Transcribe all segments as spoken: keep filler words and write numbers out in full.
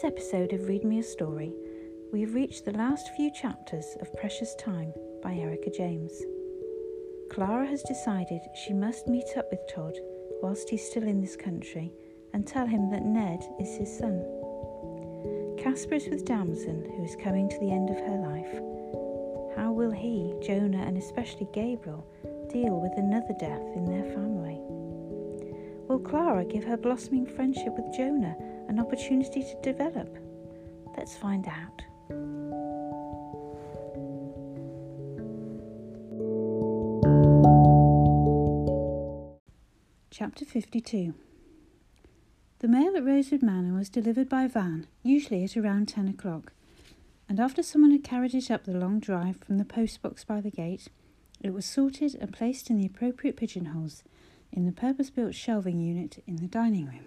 this episode of Read Me a Story, we have reached the last few chapters of Precious Time by Erica James. Clara has decided she must meet up with Todd whilst he's still in this country and tell him that Ned is his son. Casper is with Damson, who is coming to the end of her life. How will he, Jonah, and especially Gabriel deal with another death in their family? Will Clara give her blossoming friendship with Jonah an opportunity to develop? Let's find out. Chapter fifty-two. The mail at Rosewood Manor was delivered by van, usually at around ten o'clock, and after someone had carried it up the long drive from the postbox by the gate, it was sorted and placed in the appropriate pigeonholes in the purpose-built shelving unit in the dining room.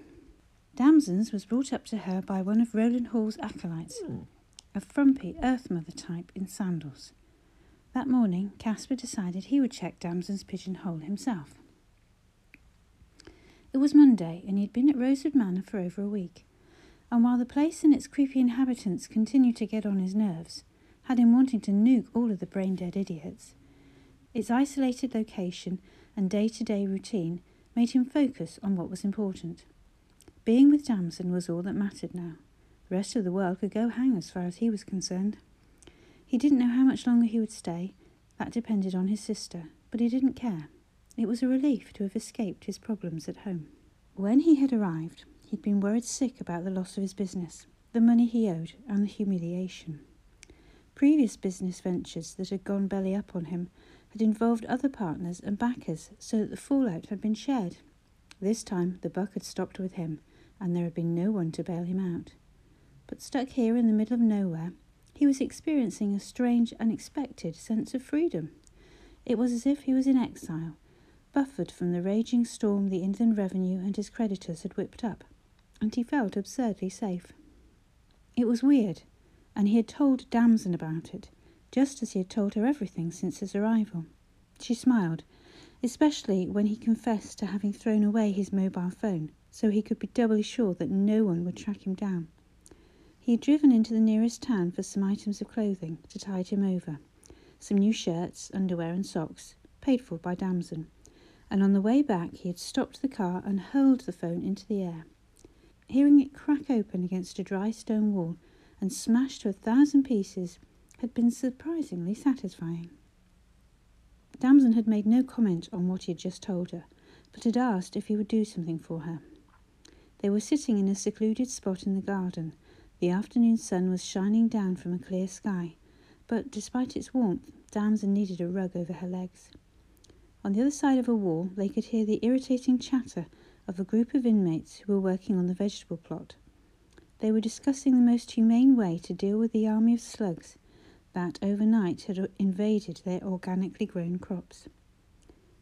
Damson's was brought up to her by one of Roland Hall's acolytes, a frumpy earth-mother type in sandals. That morning, Casper decided he would check Damson's pigeonhole himself. It was Monday, and he had been at Rosewood Manor for over a week, and while the place and its creepy inhabitants continued to get on his nerves, had him wanting to nuke all of the brain-dead idiots, its isolated location and day-to-day routine made him focus on what was important. Being with Damson was all that mattered now. The rest of the world could go hang as far as he was concerned. He didn't know how much longer he would stay. That depended on his sister, but he didn't care. It was a relief to have escaped his problems at home. When he had arrived, he'd been worried sick about the loss of his business, the money he owed, and the humiliation. Previous business ventures that had gone belly up on him had involved other partners and backers, so that the fallout had been shared. This time the buck had stopped with him, and there had been no one to bail him out. But stuck here in the middle of nowhere, he was experiencing a strange, unexpected sense of freedom. It was as if he was in exile, buffered from the raging storm the Inland Revenue and his creditors had whipped up, and he felt absurdly safe. It was weird, and he had told Damson about it, just as he had told her everything since his arrival. She smiled, especially when he confessed to having thrown away his mobile phone, so he could be doubly sure that no one would track him down. He had driven into the nearest town for some items of clothing to tide him over, some new shirts, underwear and socks, paid for by Damson, and on the way back he had stopped the car and hurled the phone into the air. Hearing it crack open against a dry stone wall and smash to a thousand pieces had been surprisingly satisfying. Damson had made no comment on what he had just told her, but had asked if he would do something for her. They were sitting in a secluded spot in the garden. The afternoon sun was shining down from a clear sky, but despite its warmth, Damson needed a rug over her legs. On the other side of a wall, they could hear the irritating chatter of a group of inmates who were working on the vegetable plot. They were discussing the most humane way to deal with the army of slugs that overnight had invaded their organically grown crops.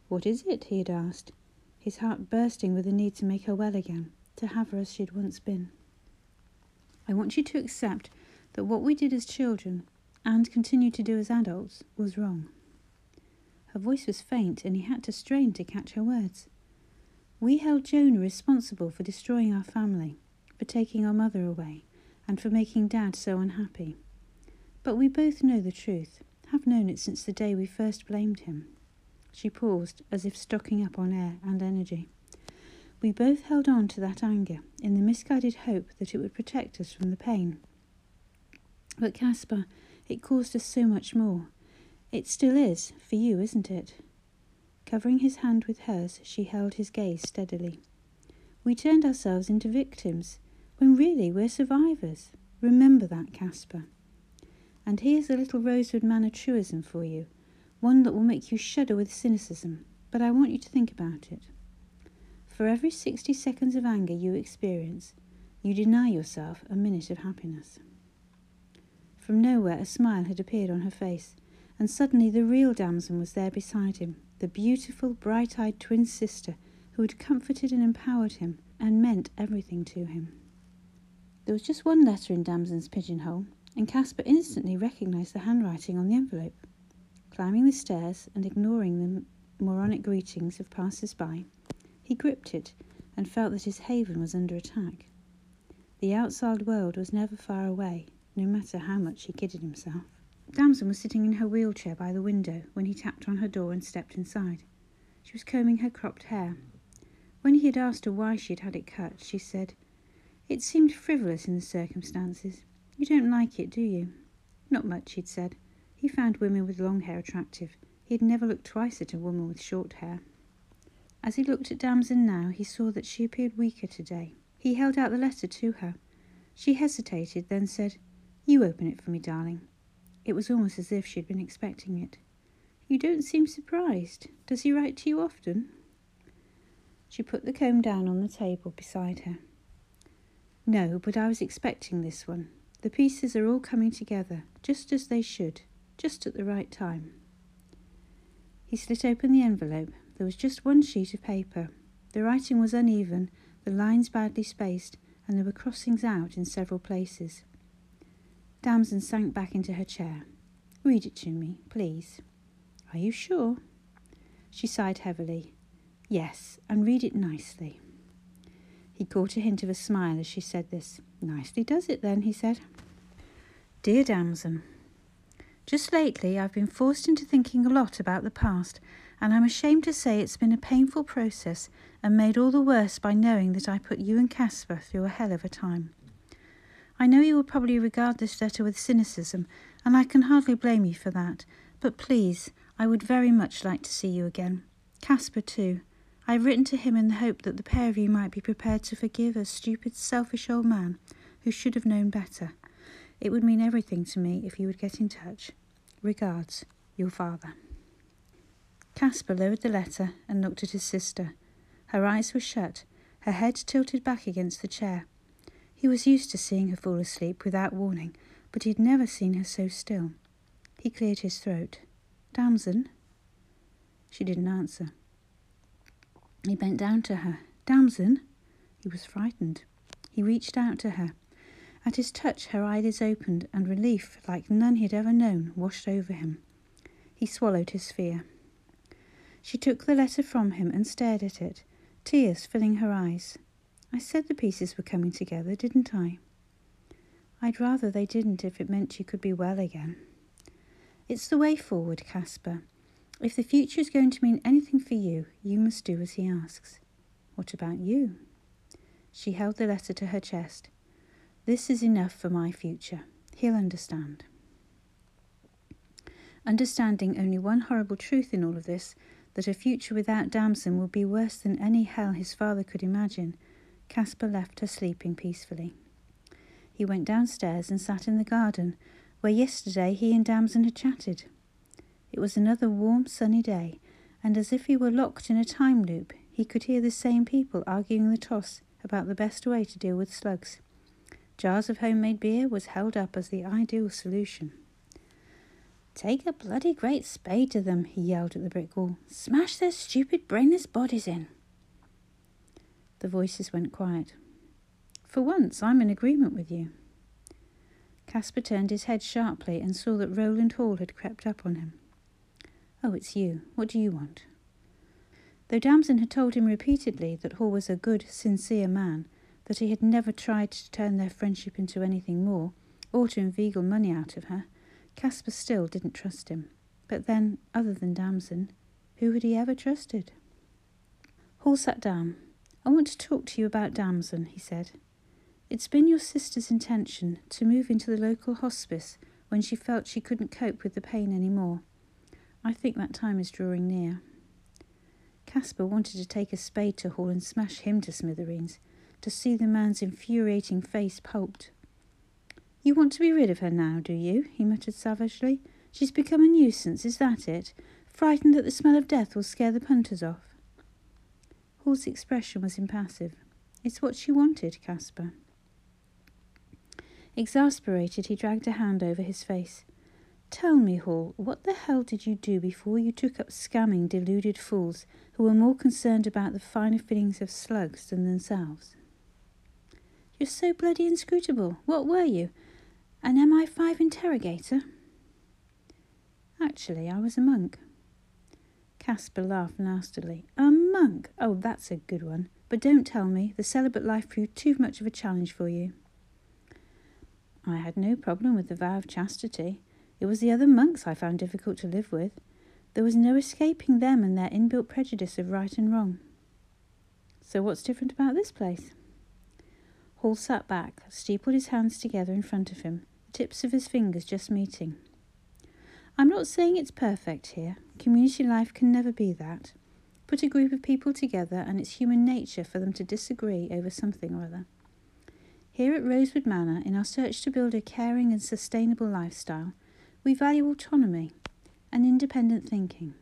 "What is it?" he had asked, his heart bursting with the need to make her well again, to have her as she had once been. "I want you to accept that what we did as children, and continue to do as adults, was wrong." Her voice was faint, and he had to strain to catch her words. "We held Jonah responsible for destroying our family, for taking our mother away, and for making Dad so unhappy. But we both know the truth, have known it since the day we first blamed him." She paused, as if stocking up on air and energy. "We both held on to that anger, in the misguided hope that it would protect us from the pain. But Casper, it caused us so much more. It still is, for you, isn't it?" Covering his hand with hers, she held his gaze steadily. "We turned ourselves into victims, when really we're survivors. Remember that, Casper. And here's a little Rosewood Manor truism for you, one that will make you shudder with cynicism, but I want you to think about it. For every sixty seconds of anger you experience, you deny yourself a minute of happiness." From nowhere a smile had appeared on her face, and suddenly the real Damson was there beside him, the beautiful, bright-eyed twin sister who had comforted and empowered him and meant everything to him. There was just one letter in Damson's pigeonhole, and Casper instantly recognised the handwriting on the envelope. Climbing the stairs and ignoring the moronic greetings of passers-by, he gripped it and felt that his haven was under attack. The outside world was never far away, no matter how much he kidded himself. Damson was sitting in her wheelchair by the window when he tapped on her door and stepped inside. She was combing her cropped hair. When he had asked her why she had had it cut, she said, "It seemed frivolous in the circumstances. You don't like it, do you?" "Not much," he'd said. He found women with long hair attractive. He had never looked twice at a woman with short hair. As he looked at Damson now, he saw that she appeared weaker today. He held out the letter to her. She hesitated, then said, "You open it for me, darling." It was almost as if she had been expecting it. "You don't seem surprised. Does he write to you often?" She put the comb down on the table beside her. "No, but I was expecting this one. The pieces are all coming together, just as they should, just at the right time." He slit open the envelope. There was just one sheet of paper. The writing was uneven, the lines badly spaced, and there were crossings out in several places. Damson sank back into her chair. "Read it to me, please." "Are you sure?" She sighed heavily. "Yes, and read it nicely." He caught a hint of a smile as she said this. "Nicely does it then," he said. "Dear Damson, just lately I've been forced into thinking a lot about the past, and I'm ashamed to say it's been a painful process and made all the worse by knowing that I put you and Caspar through a hell of a time. I know you will probably regard this letter with cynicism, and I can hardly blame you for that, but please, I would very much like to see you again. Caspar too. I have written to him in the hope that the pair of you might be prepared to forgive a stupid, selfish old man who should have known better. It would mean everything to me if you would get in touch. Regards, your father." Caspar lowered the letter and looked at his sister. Her eyes were shut, her head tilted back against the chair. He was used to seeing her fall asleep without warning, but he had never seen her so still. He cleared his throat. "Damson?" She didn't answer. He bent down to her. "Damson?" He was frightened. He reached out to her. At his touch her eyelids opened, and relief, like none he had ever known, washed over him. He swallowed his fear. She took the letter from him and stared at it, tears filling her eyes. "I said the pieces were coming together, didn't I?" "I'd rather they didn't if it meant you could be well again." "It's the way forward, Caspar. If the future is going to mean anything for you, you must do as he asks." "What about you?" She held the letter to her chest. "This is enough for my future. He'll understand." Understanding only one horrible truth in all of this, that a future without Damson would be worse than any hell his father could imagine, Caspar left her sleeping peacefully. He went downstairs and sat in the garden, where yesterday he and Damson had chatted. It was another warm, sunny day, and as if he were locked in a time loop, he could hear the same people arguing the toss about the best way to deal with slugs. Jars of homemade beer was held up as the ideal solution. "Take a bloody great spade to them," he yelled at the brick wall. "Smash their stupid brainless bodies in." The voices went quiet. "For once, I'm in agreement with you." Caspar turned his head sharply and saw that Roland Hall had crept up on him. "Oh, it's you. What do you want?" Though Damson had told him repeatedly that Hall was a good, sincere man, that he had never tried to turn their friendship into anything more, or to inveigle money out of her, Caspar still didn't trust him. But then, other than Damson, who had he ever trusted? Hall sat down. "I want to talk to you about Damson," he said. "It's been your sister's intention to move into the local hospice when she felt she couldn't cope with the pain any more. I think that time is drawing near." Caspar wanted to take a spade to Hall and smash him to smithereens, to see the man's infuriating face pulped. "You want to be rid of her now, do you?" he muttered savagely. "She's become a nuisance, is that it? Frightened that the smell of death will scare the punters off?" Hall's expression was impassive. "It's what she wanted, Caspar." Exasperated, he dragged a hand over his face. "Tell me, Hall, what the hell did you do before you took up scamming deluded fools who were more concerned about the finer feelings of slugs than themselves?" "You're so bloody inscrutable. What were you? An M I five interrogator?" "Actually, I was a monk." Caspar laughed nastily. "A monk? Oh, that's a good one. But don't tell me. The celibate life proved too much of a challenge for you." I had no problem with the vow of chastity. It was the other monks I found difficult to live with. There was no escaping them and their inbuilt prejudice of right and wrong. So what's different about this place? Hall sat back, steepled his hands together in front of him, the tips of his fingers just meeting. I'm not saying it's perfect here. Community life can never be that. Put a group of people together and it's human nature for them to disagree over something or other. Here at Rosewood Manor, in our search to build a caring and sustainable lifestyle, we value autonomy and independent thinking.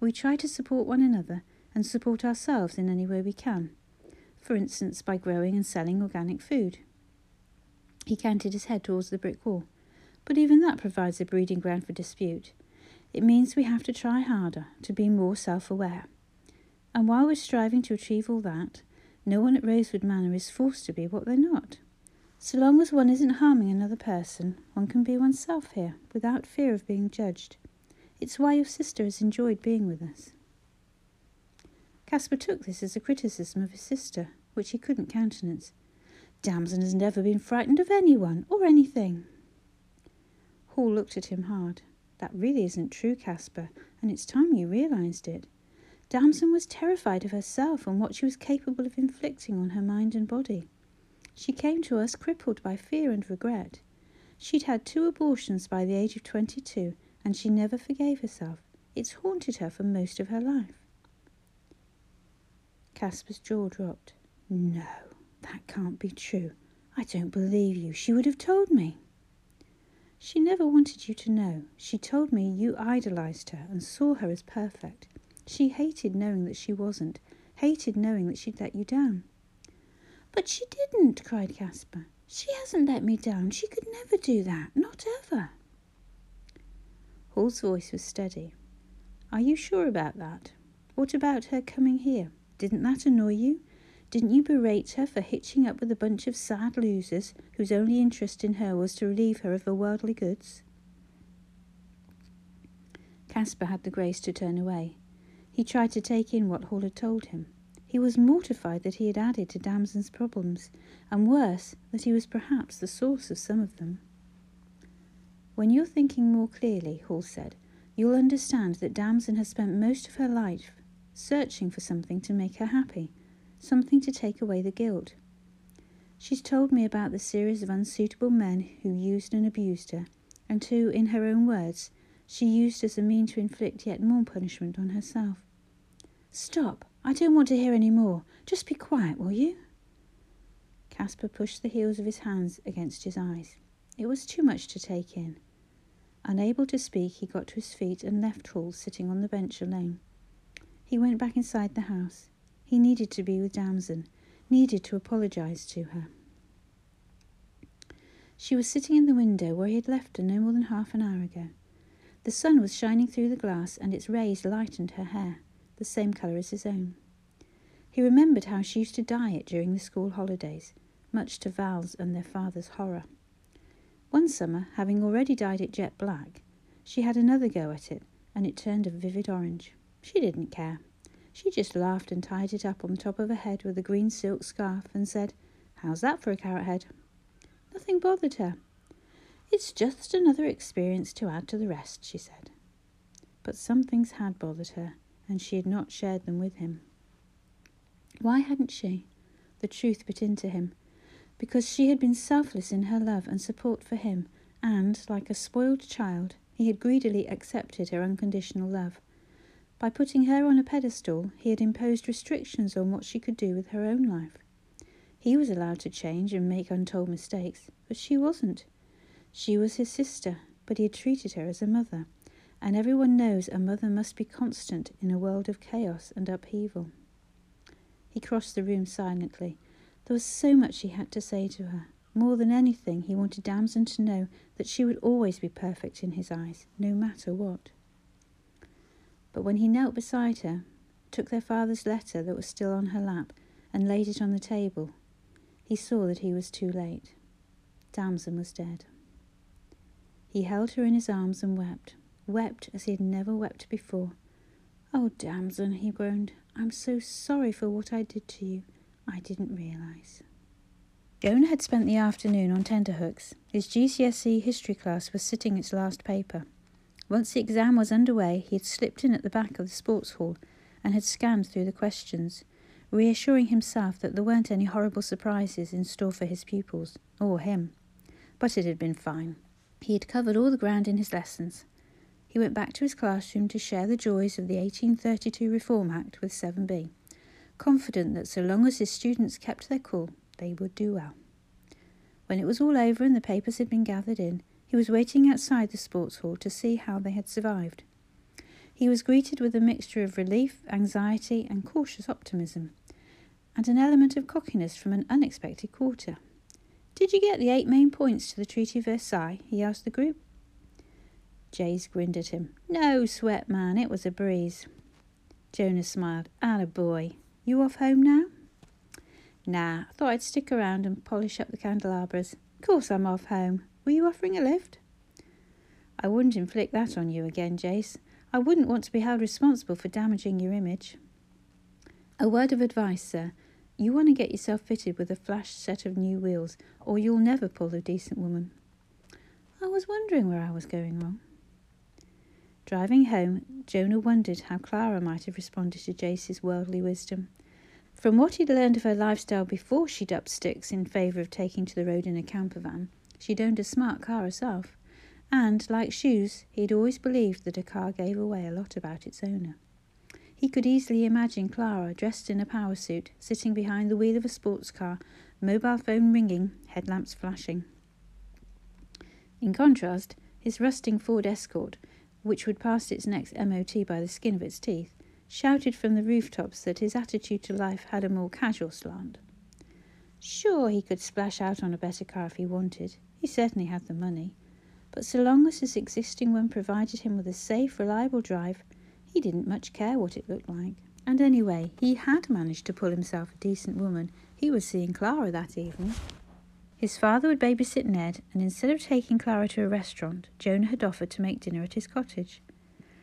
We try to support one another and support ourselves in any way we can, for instance by growing and selling organic food. He canted his head towards the brick wall, but even that provides a breeding ground for dispute. It means we have to try harder, to be more self-aware. And while we're striving to achieve all that, no one at Rosewood Manor is forced to be what they're not. So long as one isn't harming another person, one can be oneself here, without fear of being judged. It's why your sister has enjoyed being with us. Caspar took this as a criticism of his sister, which he couldn't countenance. Damson has never been frightened of anyone, or anything. Hall looked at him hard. That really isn't true, Caspar, and it's time you realised it. Damson was terrified of herself and what she was capable of inflicting on her mind and body. She came to us crippled by fear and regret. She'd had two abortions by the age of twenty-two, and she never forgave herself. It's haunted her for most of her life. Caspar's jaw dropped. No, that can't be true. I don't believe you. She would have told me. She never wanted you to know. She told me you idolised her and saw her as perfect. She hated knowing that she wasn't, hated knowing that she'd let you down. But she didn't, cried Caspar. She hasn't let me down. She could never do that, not ever. Hall's voice was steady. Are you sure about that? What about her coming here? Didn't that annoy you? Didn't you berate her for hitching up with a bunch of sad losers whose only interest in her was to relieve her of her worldly goods? Caspar had the grace to turn away. He tried to take in what Hall had told him. He was mortified that he had added to Damson's problems, and worse, that he was perhaps the source of some of them. When you're thinking more clearly, Hall said, you'll understand that Damson has spent most of her life searching for something to make her happy, something to take away the guilt. She's told me about the series of unsuitable men who used and abused her, and who, in her own words, she used as a mean to inflict yet more punishment on herself. Stop! I don't want to hear any more. Just be quiet, will you? Caspar pushed the heels of his hands against his eyes. It was too much to take in. Unable to speak, he got to his feet and left Hall sitting on the bench alone. He went back inside the house. He needed to be with Damson, needed to apologise to her. She was sitting in the window where he had left her no more than half an hour ago. The sun was shining through the glass and its rays lightened her hair, the same colour as his own. He remembered how she used to dye it during the school holidays, much to Val's and their father's horror. One summer, having already dyed it jet black, she had another go at it, and it turned a vivid orange. She didn't care. She just laughed and tied it up on top of her head with a green silk scarf and said, "How's that for a carrot head?" Nothing bothered her. It's just another experience to add to the rest, she said. But some things had bothered her, and she had not shared them with him. Why hadn't she? The truth bit into him. Because she had been selfless in her love and support for him, and, like a spoiled child, he had greedily accepted her unconditional love. By putting her on a pedestal, he had imposed restrictions on what she could do with her own life. He was allowed to change and make untold mistakes, but she wasn't. She was his sister, but he had treated her as a mother. And everyone knows a mother must be constant in a world of chaos and upheaval. He crossed the room silently. There was so much he had to say to her. More than anything, he wanted Damson to know that she would always be perfect in his eyes, no matter what. But when he knelt beside her, took their father's letter that was still on her lap, and laid it on the table, he saw that he was too late. Damson was dead. He held her in his arms and wept. Wept as he had never wept before. "Oh, Damson," he groaned, "I'm so sorry for what I did to you. I didn't realise." Jonah had spent the afternoon on tenterhooks. His G C S E history class was sitting its last paper. Once the exam was underway, he had slipped in at the back of the sports hall and had scanned through the questions, reassuring himself that there weren't any horrible surprises in store for his pupils, or him. But it had been fine. He had covered all the ground in his lessons. He went back to his classroom to share the joys of the eighteen thirty-two Reform Act with seven B, confident that so long as his students kept their cool, they would do well. When it was all over and the papers had been gathered in, he was waiting outside the sports hall to see how they had survived. He was greeted with a mixture of relief, anxiety and cautious optimism, and an element of cockiness from an unexpected quarter. "Did you get the eight main points to the Treaty of Versailles?" he asked the group. Jay's grinned at him. "No sweat, man, it was a breeze." Jonah smiled. "Attaboy. You off home now?" "Nah, I thought I'd stick around and polish up the candelabras. Of course I'm off home. Were you offering a lift?" "I wouldn't inflict that on you again, Jace. I wouldn't want to be held responsible for damaging your image." "A word of advice, sir. You want to get yourself fitted with a flash set of new wheels, or you'll never pull a decent woman." I was wondering where I was going wrong. Driving home, Jonah wondered how Clara might have responded to Jace's worldly wisdom. From what he'd learned of her lifestyle before she'd up sticks in favour of taking to the road in a camper van, she'd owned a smart car herself, and, like shoes, he'd always believed that a car gave away a lot about its owner. He could easily imagine Clara, dressed in a power suit, sitting behind the wheel of a sports car, mobile phone ringing, headlamps flashing. In contrast, his rusting Ford Escort, which would pass its next M O T by the skin of its teeth, shouted from the rooftops that his attitude to life had a more casual slant. Sure, he could splash out on a better car if he wanted. He certainly had the money. But so long as his existing one provided him with a safe, reliable drive, he didn't much care what it looked like. And anyway, he had managed to pull himself a decent woman. He was seeing Clara that evening. His father would babysit Ned, and instead of taking Clara to a restaurant, Jonah had offered to make dinner at his cottage.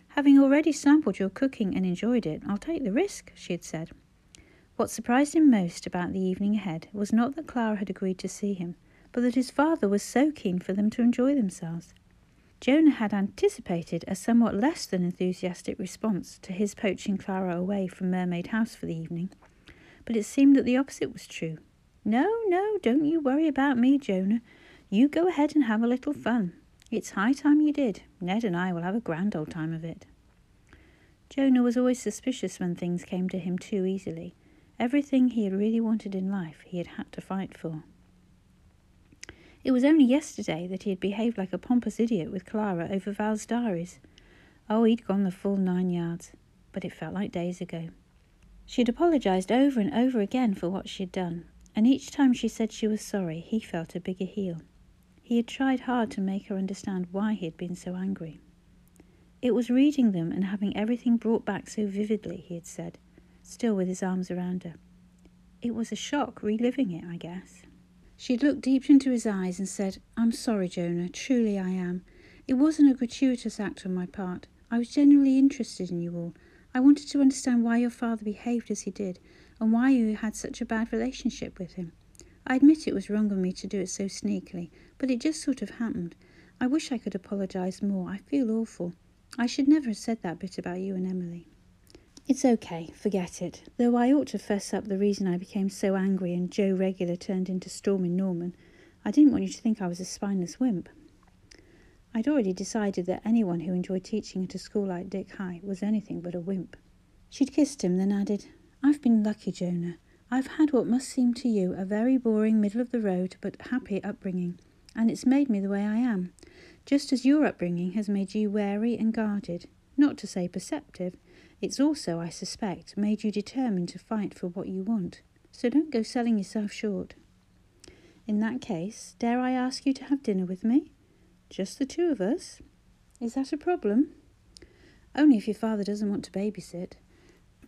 "Having already sampled your cooking and enjoyed it, I'll take the risk," she had said. What surprised him most about the evening ahead was not that Clara had agreed to see him, but that his father was so keen for them to enjoy themselves. Jonah had anticipated a somewhat less than enthusiastic response to his poaching Clara away from Mermaid House for the evening, but it seemed that the opposite was true. "No, no, don't you worry about me, Jonah. You go ahead and have a little fun. It's high time you did. Ned and I will have a grand old time of it." Jonah was always suspicious when things came to him too easily. Everything he had really wanted in life he had had to fight for. It was only yesterday that he had behaved like a pompous idiot with Clara over Val's diaries. Oh, he'd gone the full nine yards, but it felt like days ago. She had apologised over and over again for what she had done, and each time she said she was sorry, he felt a bigger heel. He had tried hard to make her understand why he had been so angry. It was reading them and having everything brought back so vividly, he had said, still with his arms around her. It was a shock reliving it, I guess. She had looked deep into his eyes and said, "I'm sorry, Jonah, truly I am. It wasn't a gratuitous act on my part. I was genuinely interested in you all. I wanted to understand why your father behaved as he did, and why you had such a bad relationship with him. I admit it was wrong of me to do it so sneakily, but it just sort of happened. I wish I could apologise more. I feel awful. I should never have said that bit about you and Emily. It's okay, forget it, though I ought to fess up the reason I became so angry and Joe Regular turned into Stormin' Norman. I didn't want you to think I was a spineless wimp." I'd already decided that anyone who enjoyed teaching at a school like Dick High was anything but a wimp. She'd kissed him, then added, "I've been lucky, Jonah. I've had what must seem to you a very boring, middle-of-the-road but happy upbringing, and it's made me the way I am, just as your upbringing has made you wary and guarded, not to say perceptive. It's also, I suspect, made you determined to fight for what you want, so don't go selling yourself short. In that case, dare I ask you to have dinner with me? Just the two of us? Is that a problem?" "Only if your father doesn't want to babysit."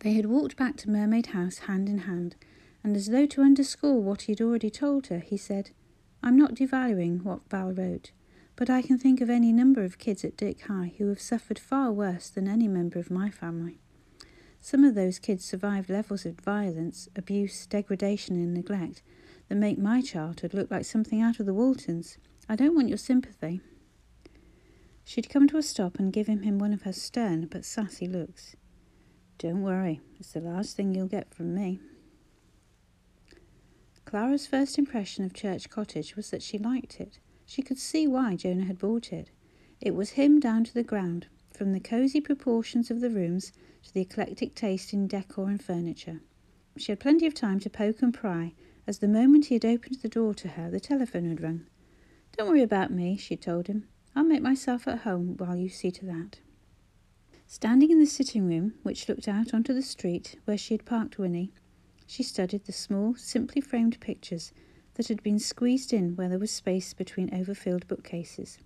They had walked back to Mermaid House hand in hand, and as though to underscore what he had already told her, he said, "I'm not devaluing what Val wrote, but I can think of any number of kids at Dick High who have suffered far worse than any member of my family. Some of those kids survived levels of violence, abuse, degradation and neglect that make my childhood look like something out of the Waltons. I don't want your sympathy." She'd come to a stop and given him one of her stern but sassy looks. "Don't worry, it's the last thing you'll get from me." Clara's first impression of Church Cottage was that she liked it. She could see why Jonah had bought it. It was him down to the ground, from the cosy proportions of the rooms to the eclectic taste in decor and furniture. She had plenty of time to poke and pry, as the moment he had opened the door to her, the telephone had rung. "Don't worry about me," she told him. "I'll make myself at home while you see to that." Standing in the sitting room, which looked out onto the street where she had parked Winnie, she studied the small, simply framed pictures that had been squeezed in where there was space between overfilled bookcases.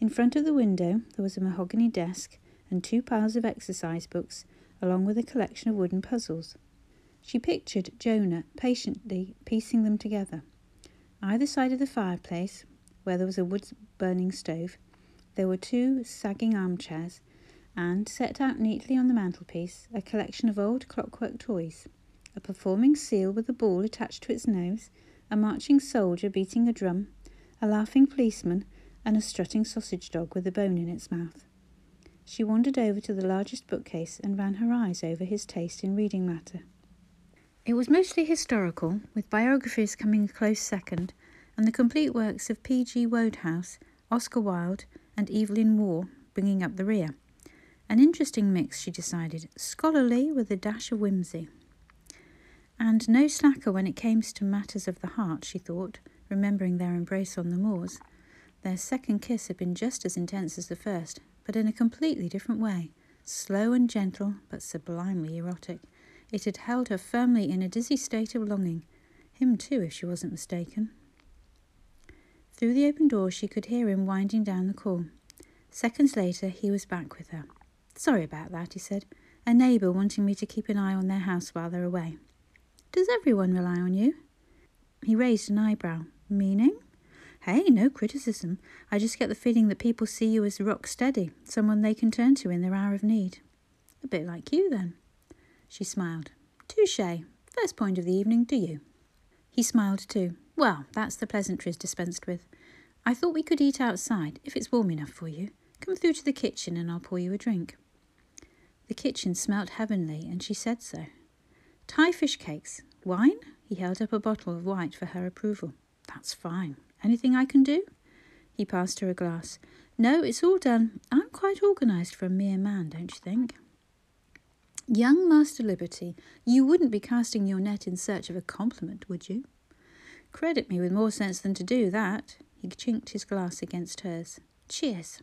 In front of the window there was a mahogany desk and two piles of exercise books, along with a collection of wooden puzzles. She pictured Jonah patiently piecing them together. Either side of the fireplace, where there was a wood-burning stove, there were two sagging armchairs, and, set out neatly on the mantelpiece, a collection of old clockwork toys, a performing seal with a ball attached to its nose, a marching soldier beating a drum, a laughing policeman, and a strutting sausage dog with a bone in its mouth. She wandered over to the largest bookcase and ran her eyes over his taste in reading matter. It was mostly historical, with biographies coming a close second, and the complete works of P. G. Wodehouse, Oscar Wilde, and Evelyn Waugh bringing up the rear. An interesting mix, she decided, scholarly with a dash of whimsy. And no slacker when it came to matters of the heart, she thought, remembering their embrace on the moors. Their second kiss had been just as intense as the first, but in a completely different way, slow and gentle, but sublimely erotic. It had held her firmly in a dizzy state of longing. Him too, if she wasn't mistaken. Through the open door she could hear him winding down the call. Seconds later he was back with her. "Sorry about that," he said. "A neighbour wanting me to keep an eye on their house while they're away." "Does everyone rely on you?" He raised an eyebrow. "Meaning?" "Hey, no criticism. I just get the feeling that people see you as rock steady, someone they can turn to in their hour of need." "A bit like you, then." She smiled. "Touché. First point of the evening, do you?" He smiled too. "Well, that's the pleasantries dispensed with. I thought we could eat outside, if it's warm enough for you. Come through to the kitchen and I'll pour you a drink." The kitchen smelt heavenly, and she said so. "Thai fish cakes. Wine?" He held up a bottle of white for her approval. "That's fine. Anything I can do?" He passed her a glass. "No, it's all done. I'm quite organised for a mere man, don't you think?" "Young Master Liberty, you wouldn't be casting your net in search of a compliment, would you?" "Credit me with more sense than to do that." He chinked his glass against hers. "Cheers."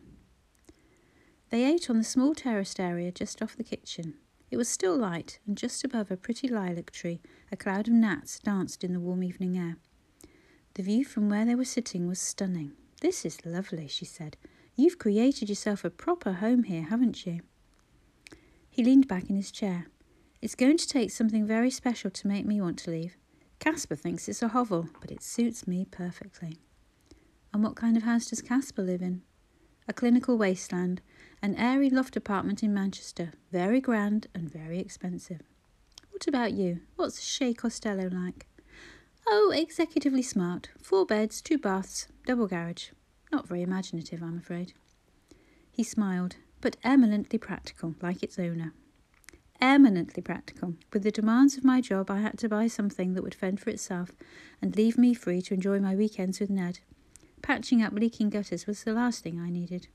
They ate on the small terraced area just off the kitchen. It was still light, and just above a pretty lilac tree, a cloud of gnats danced in the warm evening air. The view from where they were sitting was stunning. "This is lovely," she said. "You've created yourself a proper home here, haven't you?" He leaned back in his chair. "It's going to take something very special to make me want to leave. Casper thinks it's a hovel, but it suits me perfectly." "And what kind of house does Casper live in?" "A clinical wasteland, an airy loft apartment in Manchester, very grand and very expensive." "What about you? What's Shea Costello like?" "Oh, executively smart. Four beds, two baths, double garage. Not very imaginative, I'm afraid." He smiled. "But eminently practical, like its owner." "Eminently practical. With the demands of my job, I had to buy something that would fend for itself and leave me free to enjoy my weekends with Ned. Patching up leaking gutters was the last thing I needed.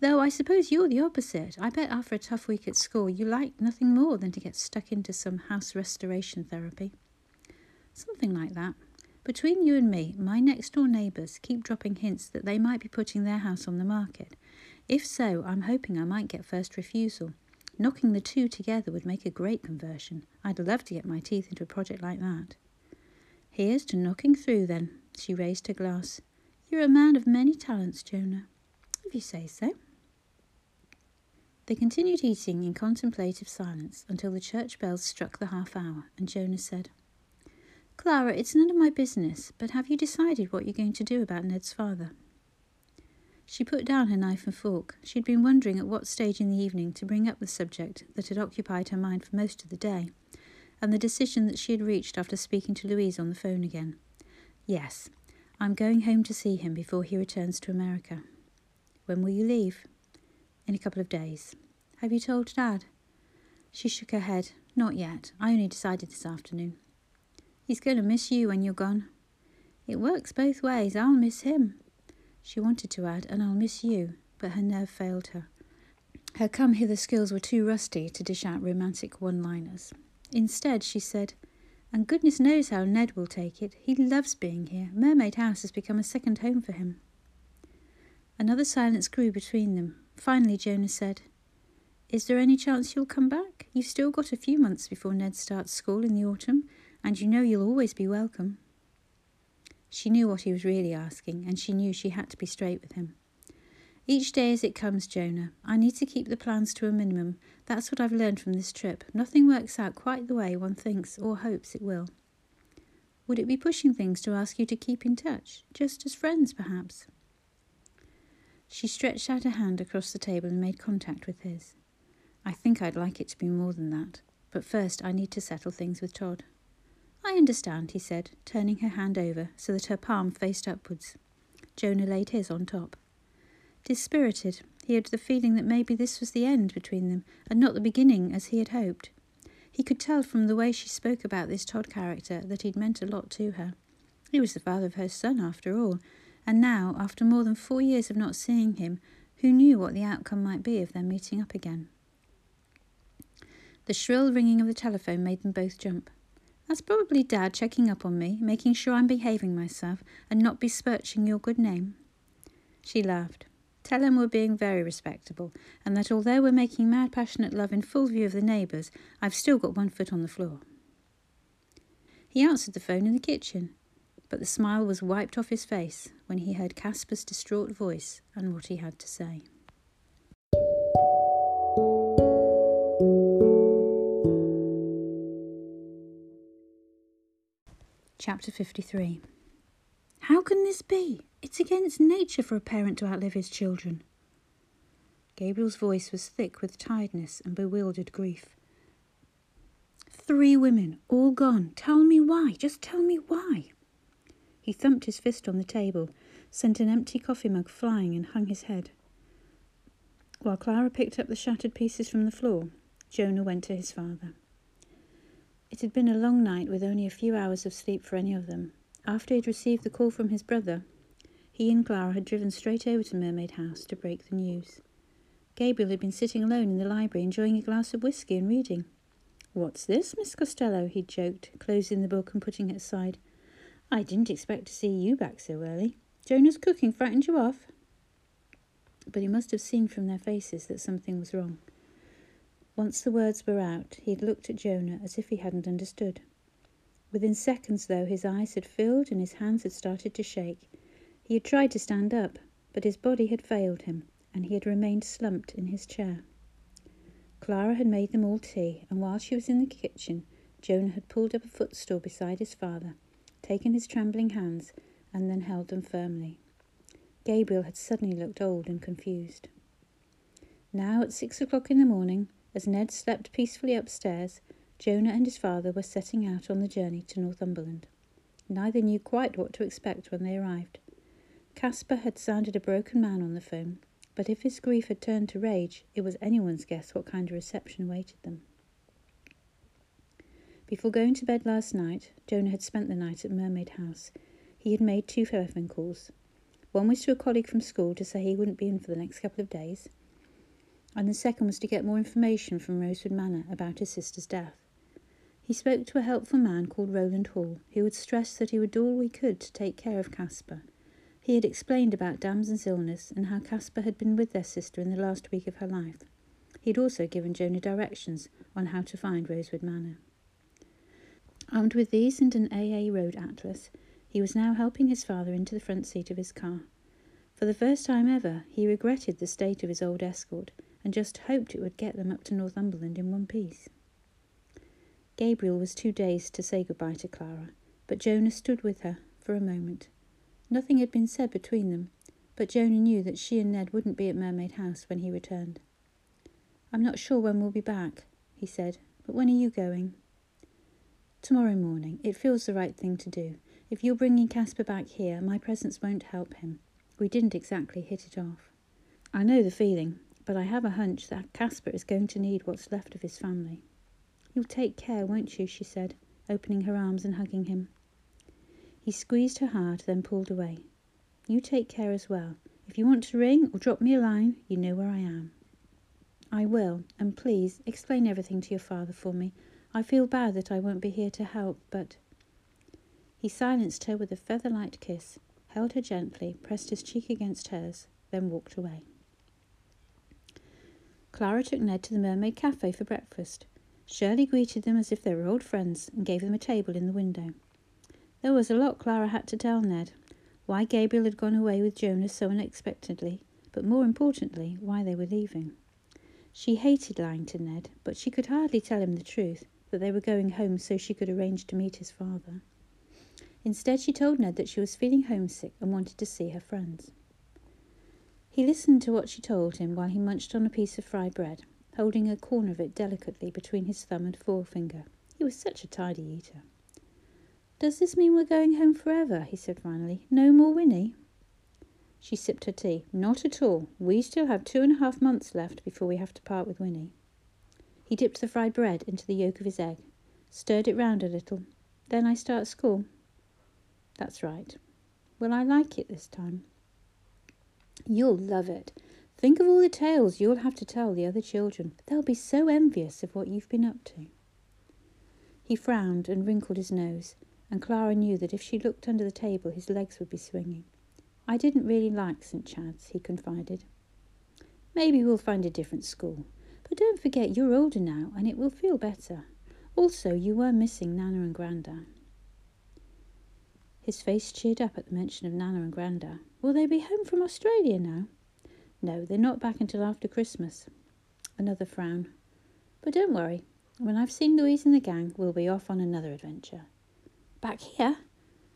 Though I suppose you're the opposite. I bet after a tough week at school, you liked nothing more than to get stuck into some house restoration therapy." "Something like that. Between you and me, my next-door neighbours keep dropping hints that they might be putting their house on the market. If so, I'm hoping I might get first refusal. Knocking the two together would make a great conversion. I'd love to get my teeth into a project like that." "Here's to knocking through, then." She raised her glass. "You're a man of many talents, Jonah." "If you say so." They continued eating in contemplative silence until the church bells struck the half hour, and Jonah said, "Clara, it's none of my business, but have you decided what you're going to do about Ned's father?" She put down her knife and fork. She had been wondering at what stage in the evening to bring up the subject that had occupied her mind for most of the day, and the decision that she had reached after speaking to Louise on the phone again. Yes, I'm going home to see him before he returns to America. When will you leave? In a couple of days. Have you told Dad? She shook her head. Not yet. I only decided this afternoon. He's going to miss you when you're gone. It works both ways. I'll miss him. She wanted to add, and I'll miss you, but her nerve failed her. Her come-hither skills were too rusty to dish out romantic one-liners. Instead, she said, and goodness knows how Ned will take it. He loves being here. Mermaid House has become a second home for him. Another silence grew between them. Finally, Jonah said, Is there any chance you'll come back? You've still got a few months before Ned starts school in the autumn, and you know you'll always be welcome. She knew what he was really asking, and she knew she had to be straight with him. Each day as it comes, Jonah. I need to keep the plans to a minimum. That's what I've learned from this trip. Nothing works out quite the way one thinks or hopes it will. Would it be pushing things to ask you to keep in touch? Just as friends, perhaps? She stretched out her hand across the table and made contact with his. I think I'd like it to be more than that, but first I need to settle things with Todd. I understand, he said, turning her hand over so that her palm faced upwards. Jonah laid his on top. Dispirited, he had the feeling that maybe this was the end between them, and not the beginning as he had hoped. He could tell from the way she spoke about this Todd character that he'd meant a lot to her. He was the father of her son, after all, and now, after more than four years of not seeing him, who knew what the outcome might be of their meeting up again? The shrill ringing of the telephone made them both jump. That's probably Dad checking up on me, making sure I'm behaving myself, and not besmirching your good name. She laughed. Tell him we're being very respectable, and that although we're making mad passionate love in full view of the neighbours, I've still got one foot on the floor. He answered the phone in the kitchen, but the smile was wiped off his face when he heard Casper's distraught voice and what he had to say. Chapter fifty-three. How can this be? It's against nature for a parent to outlive his children. Gabriel's voice was thick with tiredness and bewildered grief. Three women, all gone. Tell me why. Just tell me why. He thumped his fist on the table, sent an empty coffee mug flying and hung his head. While Clara picked up the shattered pieces from the floor, Jonah went to his father. It had been a long night with only a few hours of sleep for any of them. After he had received the call from his brother, he and Clara had driven straight over to Mermaid House to break the news. Gabriel had been sitting alone in the library, enjoying a glass of whisky and reading. "What's this, Miss Costello?" he joked, closing the book and putting it aside. "I didn't expect to see you back so early. Jonah's cooking frightened you off." But he must have seen from their faces that something was wrong. Once the words were out, he had looked at Jonah as if he hadn't understood. Within seconds, though, his eyes had filled and his hands had started to shake. He had tried to stand up, but his body had failed him, and he had remained slumped in his chair. Clara had made them all tea, and while she was in the kitchen, Jonah had pulled up a footstool beside his father, taken his trembling hands, and then held them firmly. Gabriel had suddenly looked old and confused. Now, at six o'clock in the morning, as Ned slept peacefully upstairs, Jonah and his father were setting out on the journey to Northumberland. Neither knew quite what to expect when they arrived. Casper had sounded a broken man on the phone, but if his grief had turned to rage, it was anyone's guess what kind of reception awaited them. Before going to bed last night, Jonah had spent the night at Mermaid House. He had made two telephone calls. One was to a colleague from school to say he wouldn't be in for the next couple of days, and the second was to get more information from Rosewood Manor about his sister's death. He spoke to a helpful man called Roland Hall, who had stressed that he would do all he could to take care of Casper. He had explained about Damson's illness and how Casper had been with their sister in the last week of her life. He had also given Jonah directions on how to find Rosewood Manor. Armed with these and an A A road atlas, he was now helping his father into the front seat of his car. For the first time ever, he regretted the state of his old escort and just hoped it would get them up to Northumberland in one piece. Gabriel was too dazed to say goodbye to Clara, but Jonah stood with her for a moment. Nothing had been said between them, but Jonah knew that she and Ned wouldn't be at Mermaid House when he returned. "I'm not sure when we'll be back," he said, "but when are you going?" Tomorrow morning. It feels the right thing to do. If you're bringing Casper back here, my presence won't help him. We didn't exactly hit it off. I know the feeling, but I have a hunch that Casper is going to need what's left of his family. You'll take care, won't you, she said, opening her arms and hugging him. He squeezed her hard, then pulled away. You take care as well. If you want to ring or drop me a line, you know where I am. I will, and please explain everything to your father for me. I feel bad that I won't be here to help, but... He silenced her with a feather-light kiss, held her gently, pressed his cheek against hers, then walked away. Clara took Ned to the Mermaid Cafe for breakfast. Shirley greeted them as if they were old friends and gave them a table in the window. There was a lot Clara had to tell Ned. Why Gabriel had gone away with Jonas so unexpectedly, but more importantly, why they were leaving. She hated lying to Ned, but she could hardly tell him the truth, that they were going home so she could arrange to meet his father. Instead, she told Ned that she was feeling homesick and wanted to see her friends. He listened to what she told him while he munched on a piece of fried bread, holding a corner of it delicately between his thumb and forefinger. He was such a tidy eater. "Does this mean we're going home forever?" he said finally. "No more Winnie?" She sipped her tea. "Not at all. We still have two and a half months left before we have to part with Winnie." He dipped the fried bread into the yolk of his egg, stirred it round a little. "Then I start school." "That's right. Will I like it this time?" "You'll love it. Think of all the tales you'll have to tell the other children. They'll be so envious of what you've been up to." He frowned and wrinkled his nose, and Clara knew that if she looked under the table his legs would be swinging. "I didn't really like Saint Chad's," he confided. "Maybe we'll find a different school. But don't forget you're older now and it will feel better. Also, you were missing Nana and Granda." His face cheered up at the mention of Nana and Granda. "Will they be home from Australia now?" "No, they're not back until after Christmas." Another frown. "But don't worry. When I've seen Louise and the gang, we'll be off on another adventure." "Back here?"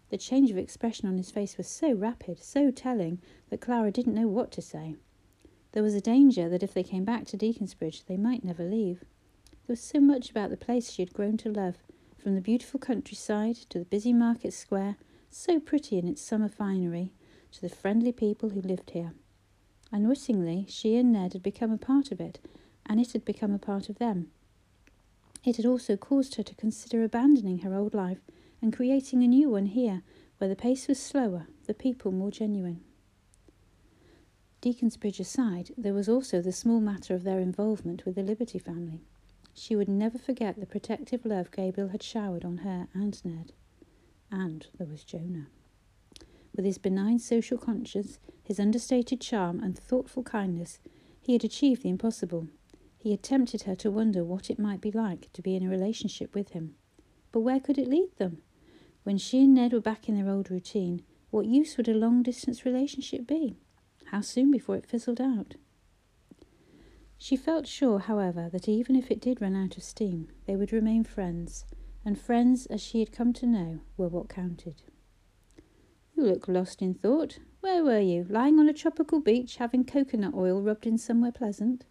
The change of expression on his face was so rapid, so telling, that Clara didn't know what to say. There was a danger that if they came back to Deaconsbridge, they might never leave. There was so much about the place she had grown to love, from the beautiful countryside to the busy market square, so pretty in its summer finery, to the friendly people who lived here. Unwittingly, she and Ned had become a part of it, and it had become a part of them. It had also caused her to consider abandoning her old life and creating a new one here, where the pace was slower, the people more genuine. Deaconsbridge aside, there was also the small matter of their involvement with the Liberty family. She would never forget the protective love Gabriel had showered on her and Ned. And there was Jonah. With his benign social conscience, his understated charm and thoughtful kindness, he had achieved the impossible. He had tempted her to wonder what it might be like to be in a relationship with him. But where could it lead them? When she and Ned were back in their old routine, what use would a long-distance relationship be? How soon before it fizzled out? She felt sure, however, that even if it did run out of steam, they would remain friends. And friends, as she had come to know, were what counted. "You look lost in thought. Where were you? Lying on a tropical beach, having coconut oil rubbed in somewhere pleasant?"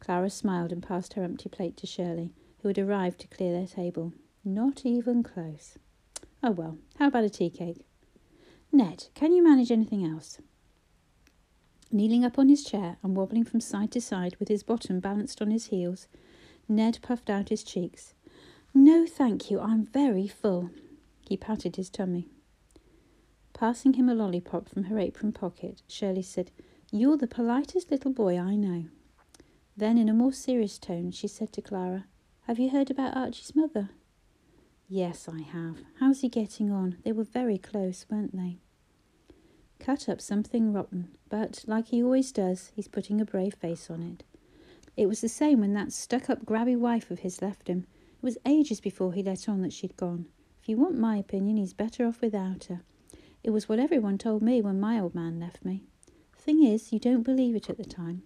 Clara smiled and passed her empty plate to Shirley, who had arrived to clear their table. Not even close. "Oh well, how about a tea cake? Ned, can you manage anything else?" Kneeling up on his chair and wobbling from side to side with his bottom balanced on his heels, Ned puffed out his cheeks. "No, thank you. I'm very full." He patted his tummy. Passing him a lollipop from her apron pocket, Shirley said, "You're the politest little boy I know." Then, in a more serious tone, she said to Clara, "Have you heard about Archie's mother?" "Yes, I have. How's he getting on? They were very close, weren't they?" "Cut up something rotten, but, like he always does, he's putting a brave face on it. It was the same when that stuck-up, grabby wife of his left him. It was ages before he let on that she'd gone. If you want my opinion, he's better off without her. It was what everyone told me when my old man left me. Thing is, you don't believe it at the time.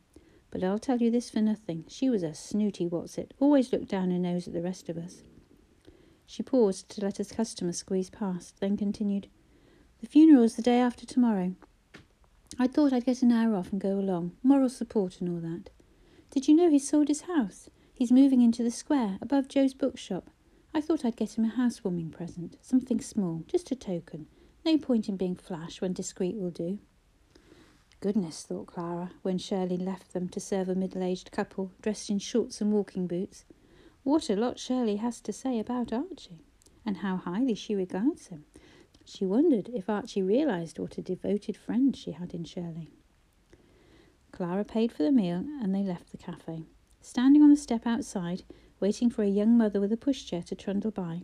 But I'll tell you this for nothing. She was a snooty what's-it, always looked down her nose at the rest of us." She paused to let her customer squeeze past, then continued, "The funeral's the day after tomorrow. I thought I'd get an hour off and go along, moral support and all that. Did you know he sold his house? He's moving into the square, above Joe's bookshop. I thought I'd get him a housewarming present, something small, just a token. No point in being flash when discreet will do. Goodness, thought Clara, when Shirley left them to serve a middle-aged couple dressed in shorts and walking boots. What a lot Shirley has to say about Archie, and how highly she regards him. She wondered if Archie realised what a devoted friend she had in Shirley. Clara paid for the meal and they left the cafe. Standing on the step outside, waiting for a young mother with a pushchair to trundle by,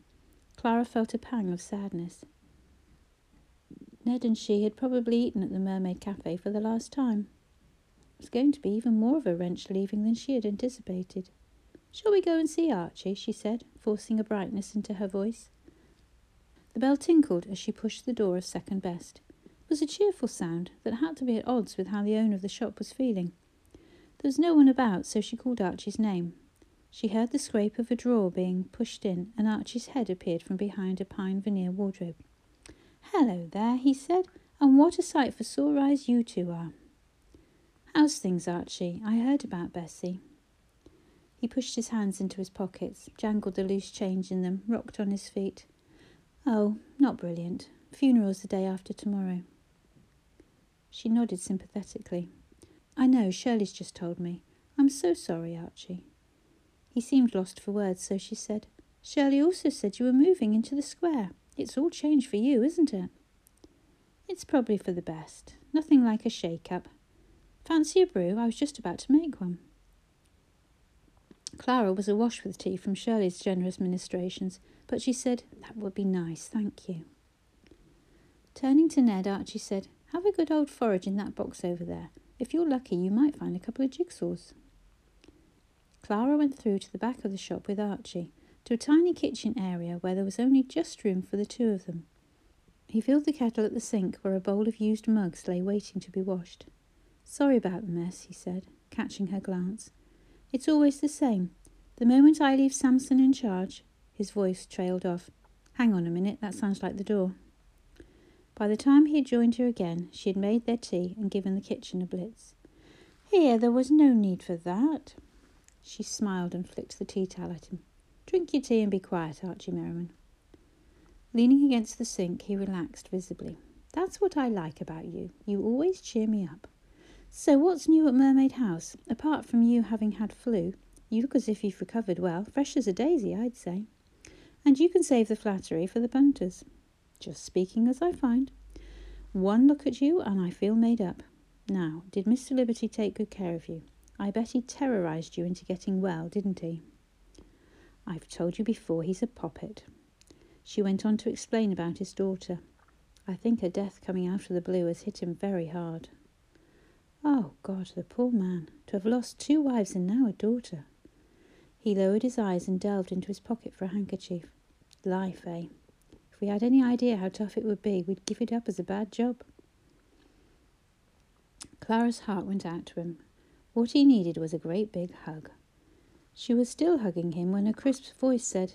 Clara felt a pang of sadness. Ned and she had probably eaten at the Mermaid Cafe for the last time. It was going to be even more of a wrench leaving than she had anticipated. "Shall we go and see Archie?" she said, forcing a brightness into her voice. The bell tinkled as she pushed the door of Second Best. It was a cheerful sound that had to be at odds with how the owner of the shop was feeling. There was no one about, so she called Archie's name. She heard the scrape of a drawer being pushed in, and Archie's head appeared from behind a pine veneer wardrobe. "Hello there," he said, "and what a sight for sore eyes you two are. How's things, Archie? I heard about Bessie." He pushed his hands into his pockets, jangled the loose change in them, rocked on his feet. "Oh, not brilliant. Funeral's the day after tomorrow." She nodded sympathetically. "I know, Shirley's just told me. I'm so sorry, Archie." He seemed lost for words, so she said, "Shirley also said you were moving into the square. It's all changed for you, isn't it?" "It's probably for the best. Nothing like a shake-up. Fancy a brew? I was just about to make one." Clara was awash with tea from Shirley's generous ministrations, but she said, "That would be nice, thank you." Turning to Ned, Archie said, "Have a good old forage in that box over there. If you're lucky, you might find a couple of jigsaws." Clara went through to the back of the shop with Archie, to a tiny kitchen area where there was only just room for the two of them. He filled the kettle at the sink where a bowl of used mugs lay waiting to be washed. "Sorry about the mess," he said, catching her glance. "It's always the same. The moment I leave Samson in charge..." His voice trailed off. "Hang on a minute, that sounds like the door." By the time he had joined her again, she had made their tea and given the kitchen a blitz. "Here, there was no need for that." She smiled and flicked the tea towel at him. "Drink your tea and be quiet, Archie Merriman." Leaning against the sink, he relaxed visibly. "That's what I like about you. You always cheer me up. So what's new at Mermaid House? Apart from you having had flu, you look as if you've recovered well. Fresh as a daisy, I'd say. And you can save the flattery for the punters. Just speaking as I find. One look at you and I feel made up. Now, did Mister Liberty take good care of you? I bet he terrorised you into getting well, didn't he?" "I've told you before, he's a poppet." She went on to explain about his daughter. "I think her death coming out of the blue has hit him very hard." "Oh, God, the poor man, to have lost two wives and now a daughter." He lowered his eyes and delved into his pocket for a handkerchief. "Life, eh? If we had any idea how tough it would be, we'd give it up as a bad job." Clara's heart went out to him. What he needed was a great big hug. She was still hugging him when a crisp voice said,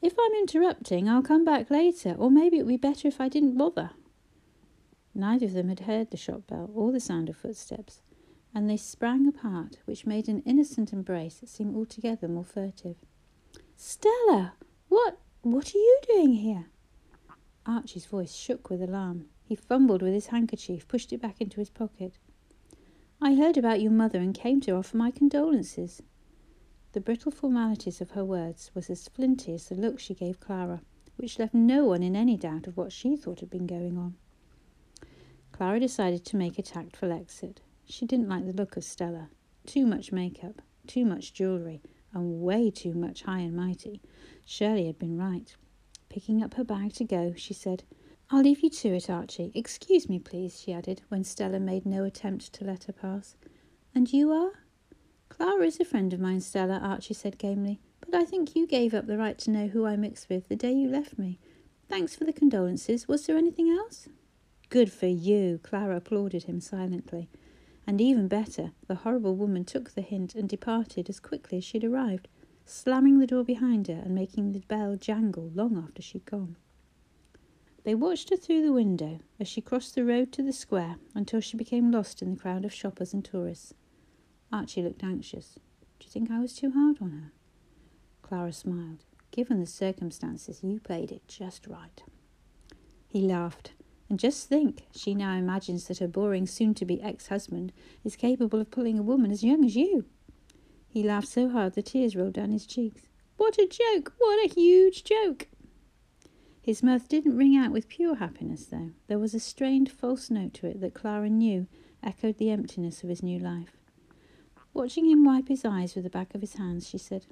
"If I'm interrupting, I'll come back later, or maybe it would be better if I didn't bother." Neither of them had heard the shop bell or the sound of footsteps, and they sprang apart, which made an innocent embrace seem altogether more furtive. "Stella! What, what are you doing here?" Archie's voice shook with alarm. He fumbled with his handkerchief, pushed it back into his pocket. "I heard about your mother and came to offer my condolences." The brittle formalities of her words was as flinty as the look she gave Clara, which left no one in any doubt of what she thought had been going on. Clara decided to make a tactful exit. She didn't like the look of Stella. Too much makeup, too much jewellery, and way too much high and mighty. Shirley had been right. Picking up her bag to go, she said, "I'll leave you to it, Archie. Excuse me, please," she added, when Stella made no attempt to let her pass. "And you are?" "Clara is a friend of mine, Stella," Archie said gamely, "but I think you gave up the right to know who I mixed with the day you left me. Thanks for the condolences. Was there anything else?" "Good for you," Clara applauded him silently. And even better, the horrible woman took the hint and departed as quickly as she'd arrived, slamming the door behind her and making the bell jangle long after she'd gone. They watched her through the window as she crossed the road to the square until she became lost in the crowd of shoppers and tourists. Archie looked anxious. "Do you think I was too hard on her?" Clara smiled. Given the circumstances, you played it just right. He laughed. And just think, she now imagines that her boring soon-to-be ex-husband is capable of pulling a woman as young as you. He laughed so hard the tears rolled down his cheeks. What a joke! What a huge joke! His mirth didn't ring out with pure happiness, though. There was a strained false note to it that Clara knew echoed the emptiness of his new life. Watching him wipe his eyes with the back of his hands, she said,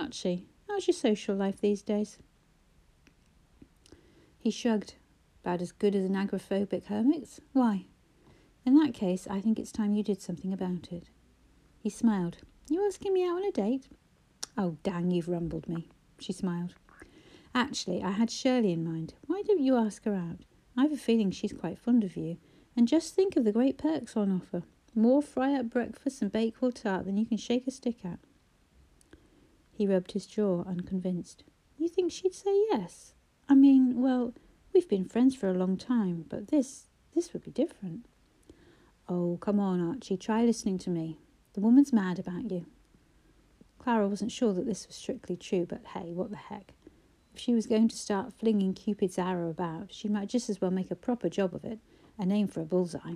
Archie, how's your social life these days? He shrugged. About as good as an agoraphobic hermit's? Why? In that case, I think it's time you did something about it. He smiled. You asking me out on a date? Oh, dang, you've rumbled me. She smiled. Actually, I had Shirley in mind. Why don't you ask her out? I've a feeling she's quite fond of you. And just think of the great perks on offer. More fry-up breakfast and bakewell tart than you can shake a stick at. He rubbed his jaw, unconvinced. You think she'd say yes? I mean, well... We've been friends for a long time, but this, this would be different. Oh, come on, Archie, try listening to me. The woman's mad about you. Clara wasn't sure that this was strictly true, but hey, what the heck? If she was going to start flinging Cupid's arrow about, she might just as well make a proper job of it, and aim for a bullseye.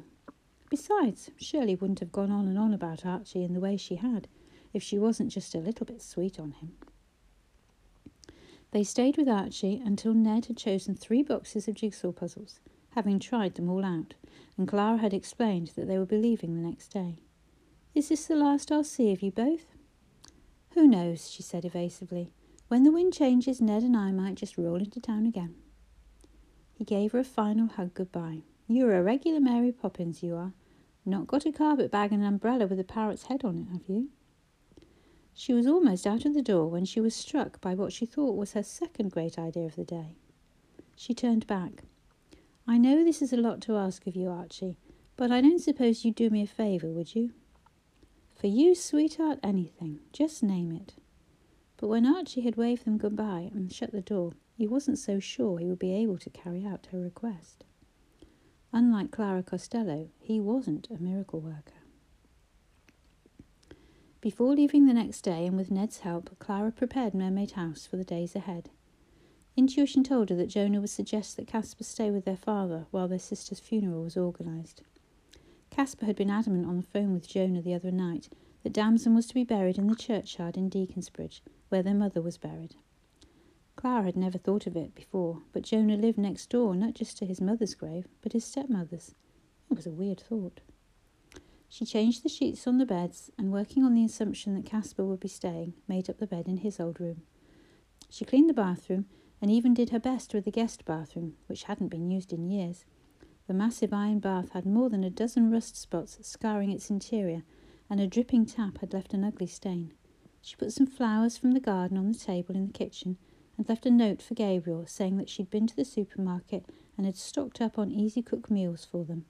Besides, Shirley wouldn't have gone on and on about Archie in the way she had, if she wasn't just a little bit sweet on him. They stayed with Archie until Ned had chosen three boxes of jigsaw puzzles, having tried them all out, and Clara had explained that they would be leaving the next day. Is this the last I'll see of you both? Who knows, she said evasively. When the wind changes, Ned and I might just roll into town again. He gave her a final hug goodbye. You're a regular Mary Poppins, you are. Not got a carpet bag and an umbrella with a parrot's head on it, have you? She was almost out of the door when she was struck by what she thought was her second great idea of the day. She turned back. I know this is a lot to ask of you, Archie, but I don't suppose you'd do me a favour, would you? For you, sweetheart, anything. Just name it. But when Archie had waved them goodbye and shut the door, he wasn't so sure he would be able to carry out her request. Unlike Clara Costello, he wasn't a miracle worker. Before leaving the next day, and with Ned's help, Clara prepared Mermaid House for the days ahead. Intuition told her that Jonah would suggest that Casper stay with their father while their sister's funeral was organised. Casper had been adamant on the phone with Jonah the other night that Damson was to be buried in the churchyard in Deaconsbridge, where their mother was buried. Clara had never thought of it before, but Jonah lived next door not just to his mother's grave, but his stepmother's. It was a weird thought. She changed the sheets on the beds and, working on the assumption that Casper would be staying, made up the bed in his old room. She cleaned the bathroom and even did her best with the guest bathroom, which hadn't been used in years. The massive iron bath had more than a dozen rust spots scarring its interior, and a dripping tap had left an ugly stain. She put some flowers from the garden on the table in the kitchen and left a note for Gabriel saying that she'd been to the supermarket and had stocked up on easy-cook meals for them.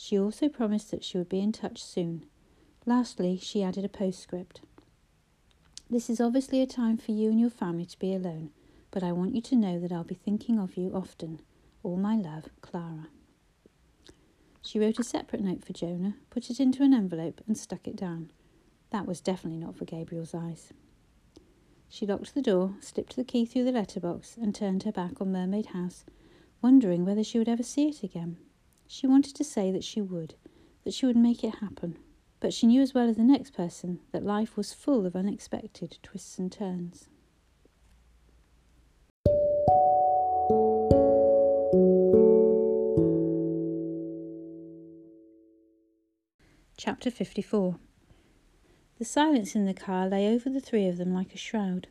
She also promised that she would be in touch soon. Lastly, she added a postscript. This is obviously a time for you and your family to be alone, but I want you to know that I'll be thinking of you often. All my love, Clara. She wrote a separate note for Jonah, put it into an envelope and stuck it down. That was definitely not for Gabriel's eyes. She locked the door, slipped the key through the letterbox and turned her back on Mermaid House, wondering whether she would ever see it again. She wanted to say that she would, that she would make it happen, but she knew as well as the next person that life was full of unexpected twists and turns. Chapter fifty-four. The silence in the car lay over the three of them like a shroud.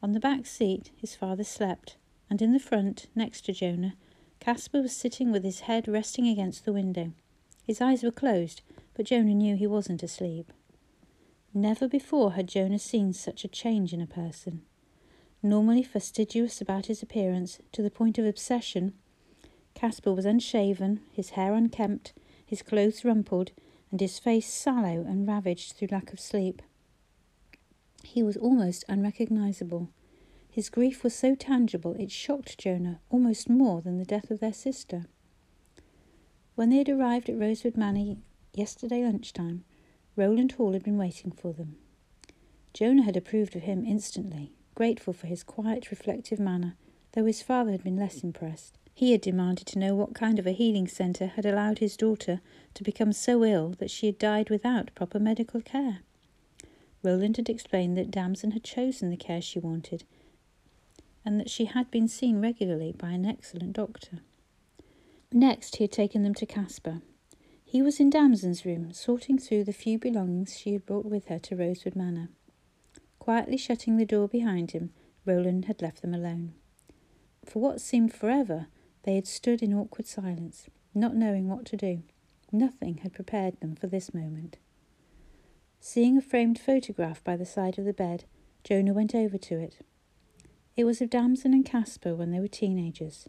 On the back seat his father slept, and in the front, next to Jonah, Casper was sitting with his head resting against the window. His eyes were closed, but Jonah knew he wasn't asleep. Never before had Jonah seen such a change in a person. Normally fastidious about his appearance, to the point of obsession, Casper was unshaven, his hair unkempt, his clothes rumpled, and his face sallow and ravaged through lack of sleep. He was almost unrecognisable. His grief was so tangible it shocked Jonah almost more than the death of their sister. When they had arrived at Rosewood Manor yesterday lunchtime, Roland Hall had been waiting for them. Jonah had approved of him instantly, grateful for his quiet, reflective manner, though his father had been less impressed. He had demanded to know what kind of a healing centre had allowed his daughter to become so ill that she had died without proper medical care. Roland had explained that Damson had chosen the care she wanted, and that she had been seen regularly by an excellent doctor. Next he had taken them to Casper. He was in Damson's room, sorting through the few belongings she had brought with her to Rosewood Manor. Quietly shutting the door behind him, Roland had left them alone. For what seemed forever, they had stood in awkward silence, not knowing what to do. Nothing had prepared them for this moment. Seeing a framed photograph by the side of the bed, Jonah went over to it. It was of Damson and Casper when they were teenagers.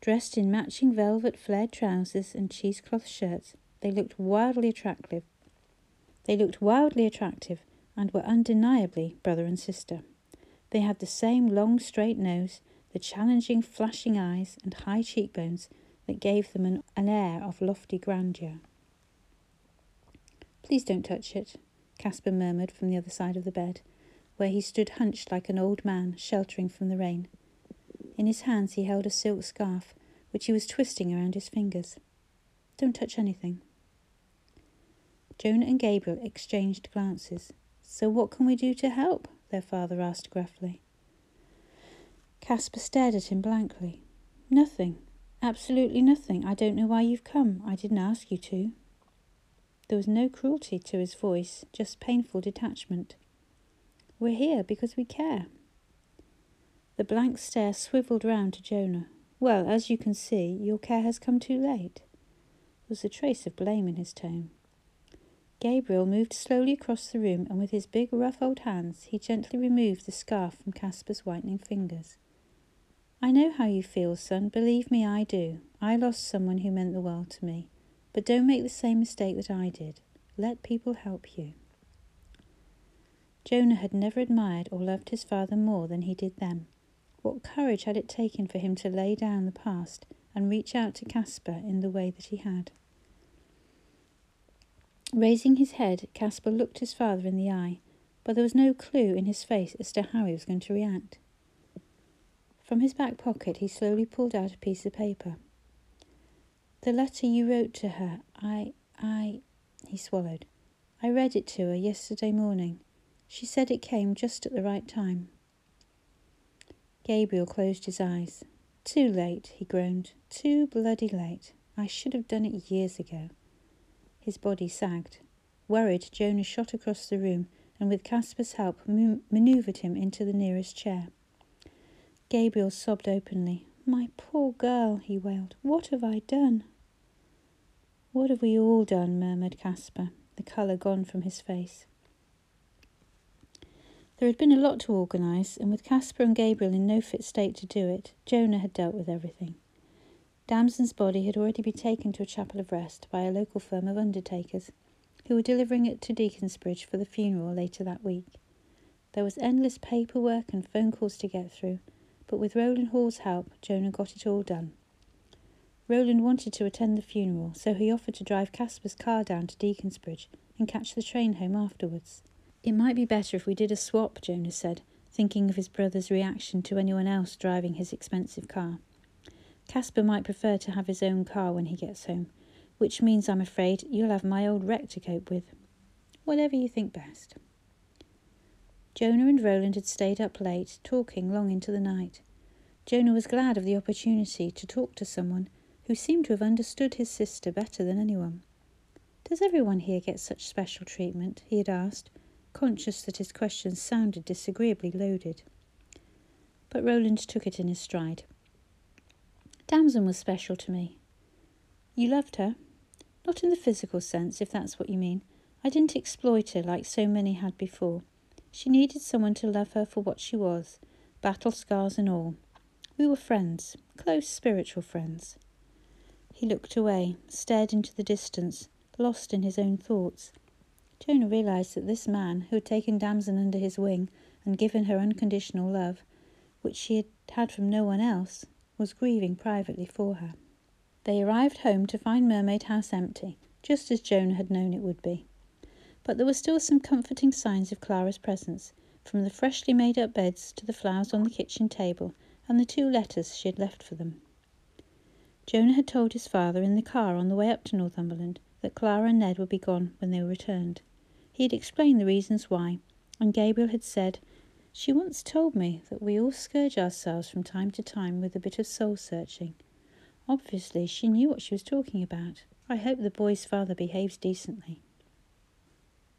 Dressed in matching velvet flared trousers and cheesecloth shirts, they looked wildly attractive. They looked wildly attractive and were undeniably brother and sister. They had the same long straight nose, the challenging flashing eyes and high cheekbones that gave them an, an air of lofty grandeur. "Please don't touch it," Casper murmured from the other side of the bed, where he stood hunched like an old man, sheltering from the rain. In his hands he held a silk scarf, which he was twisting around his fingers. "Don't touch anything." Jonah and Gabriel exchanged glances. "So what can we do to help?" their father asked gruffly. Casper stared at him blankly. "Nothing. Absolutely nothing. I don't know why you've come. I didn't ask you to." There was no cruelty to his voice, just painful detachment. "We're here because we care." The blank stare swivelled round to Jonah. "Well, as you can see, your care has come too late." There was a trace of blame in his tone. Gabriel moved slowly across the room, and with his big, rough old hands, he gently removed the scarf from Casper's whitening fingers. "I know how you feel, son. Believe me, I do. I lost someone who meant the world to me. But don't make the same mistake that I did. Let people help you." Jonah had never admired or loved his father more than he did then. What courage had it taken for him to lay down the past and reach out to Casper in the way that he had? Raising his head, Casper looked his father in the eye, but there was no clue in his face as to how he was going to react. From his back pocket he slowly pulled out a piece of paper. "The letter you wrote to her, I, I, he swallowed. "I read it to her yesterday morning. She said it came just at the right time." Gabriel closed his eyes. "Too late," he groaned. "Too bloody late. I should have done it years ago." His body sagged. Worried, Jonah shot across the room and with Casper's help manoeuvred him into the nearest chair. Gabriel sobbed openly. "My poor girl," he wailed. "What have I done?" "What have we all done?" murmured Casper, the colour gone from his face. There had been a lot to organise, and with Casper and Gabriel in no fit state to do it, Jonah had dealt with everything. Damson's body had already been taken to a chapel of rest by a local firm of undertakers, who were delivering it to Deaconsbridge for the funeral later that week. There was endless paperwork and phone calls to get through, but with Roland Hall's help, Jonah got it all done. Roland wanted to attend the funeral, so he offered to drive Casper's car down to Deaconsbridge and catch the train home afterwards. "It might be better if we did a swap," Jonah said, thinking of his brother's reaction to anyone else driving his expensive car. "Casper might prefer to have his own car when he gets home, which means, I'm afraid, you'll have my old wreck to cope with. Whatever you think best." Jonah and Roland had stayed up late, talking long into the night. Jonah was glad of the opportunity to talk to someone who seemed to have understood his sister better than anyone. "Does everyone here get such special treatment?" he had asked, conscious that his questions sounded disagreeably loaded. But Roland took it in his stride. "Damson was special to me." "You loved her?" "Not in the physical sense, if that's what you mean. I didn't exploit her like so many had before. She needed someone to love her for what she was, battle scars and all. We were friends, close spiritual friends." He looked away, stared into the distance, lost in his own thoughts. Jonah realised that this man, who had taken Damson under his wing and given her unconditional love, which she had had from no one else, was grieving privately for her. They arrived home to find Mermaid House empty, just as Jonah had known it would be. But there were still some comforting signs of Clara's presence, from the freshly made-up beds to the flowers on the kitchen table and the two letters she had left for them. Jonah had told his father in the car on the way up to Northumberland that Clara and Ned would be gone when they returned. He had explained the reasons why, and Gabriel had said, "She once told me that we all scourge ourselves from time to time with a bit of soul-searching. Obviously she knew what she was talking about. I hope the boy's father behaves decently."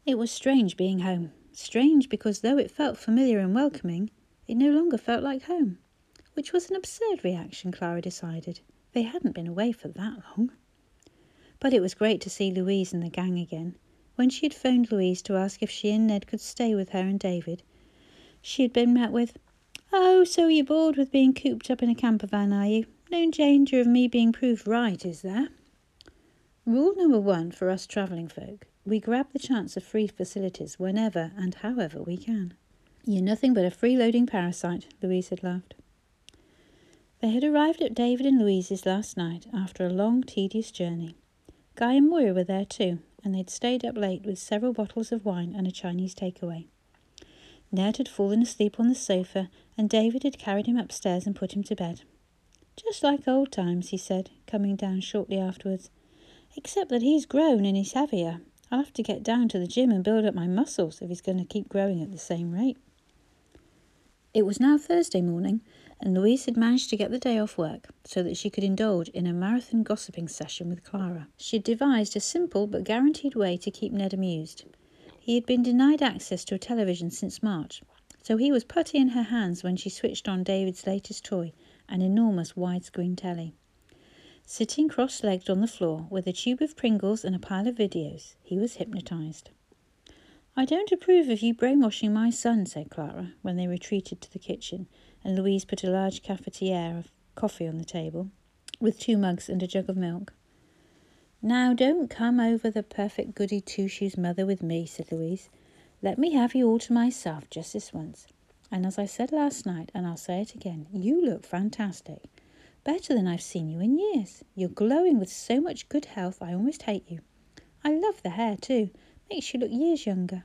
It was strange being home. Strange because though it felt familiar and welcoming, it no longer felt like home. Which was an absurd reaction, Clara decided. They hadn't been away for that long. But it was great to see Louise and the gang again. When she had phoned Louise to ask if she and Ned could stay with her and David, she had been met with, "Oh, so you're bored with being cooped up in a camper van, are you? No danger of me being proved right, is there?" Rule number one for us travelling folk, we grab the chance of free facilities whenever and however we can. "You're nothing but a freeloading parasite," Louise had laughed. They had arrived at David and Louise's last night after a long, tedious journey. Guy and Moira were there too, and they'd stayed up late with several bottles of wine and a Chinese takeaway. Ned had fallen asleep on the sofa, and David had carried him upstairs and put him to bed. "Just like old times," he said, coming down shortly afterwards. "Except that he's grown and he's heavier. I'll have to get down to the gym and build up my muscles if he's going to keep growing at the same rate." It was now Thursday morning, and Louise had managed to get the day off work so that she could indulge in a marathon gossiping session with Clara. She had devised a simple but guaranteed way to keep Ned amused. He had been denied access to a television since March, so he was putty in her hands when she switched on David's latest toy, an enormous widescreen telly. Sitting cross-legged on the floor with a tube of Pringles and a pile of videos, he was hypnotised. "I don't approve of you brainwashing my son," said Clara, when they retreated to the kitchen, and Louise put a large cafetiere of coffee on the table, with two mugs and a jug of milk. "Now don't come over the perfect goody two-shoes mother with me," said Louise. "Let me have you all to myself just this once. And as I said last night, and I'll say it again, you look fantastic. Better than I've seen you in years. You're glowing with so much good health I almost hate you. I love the hair too. Makes you look years younger."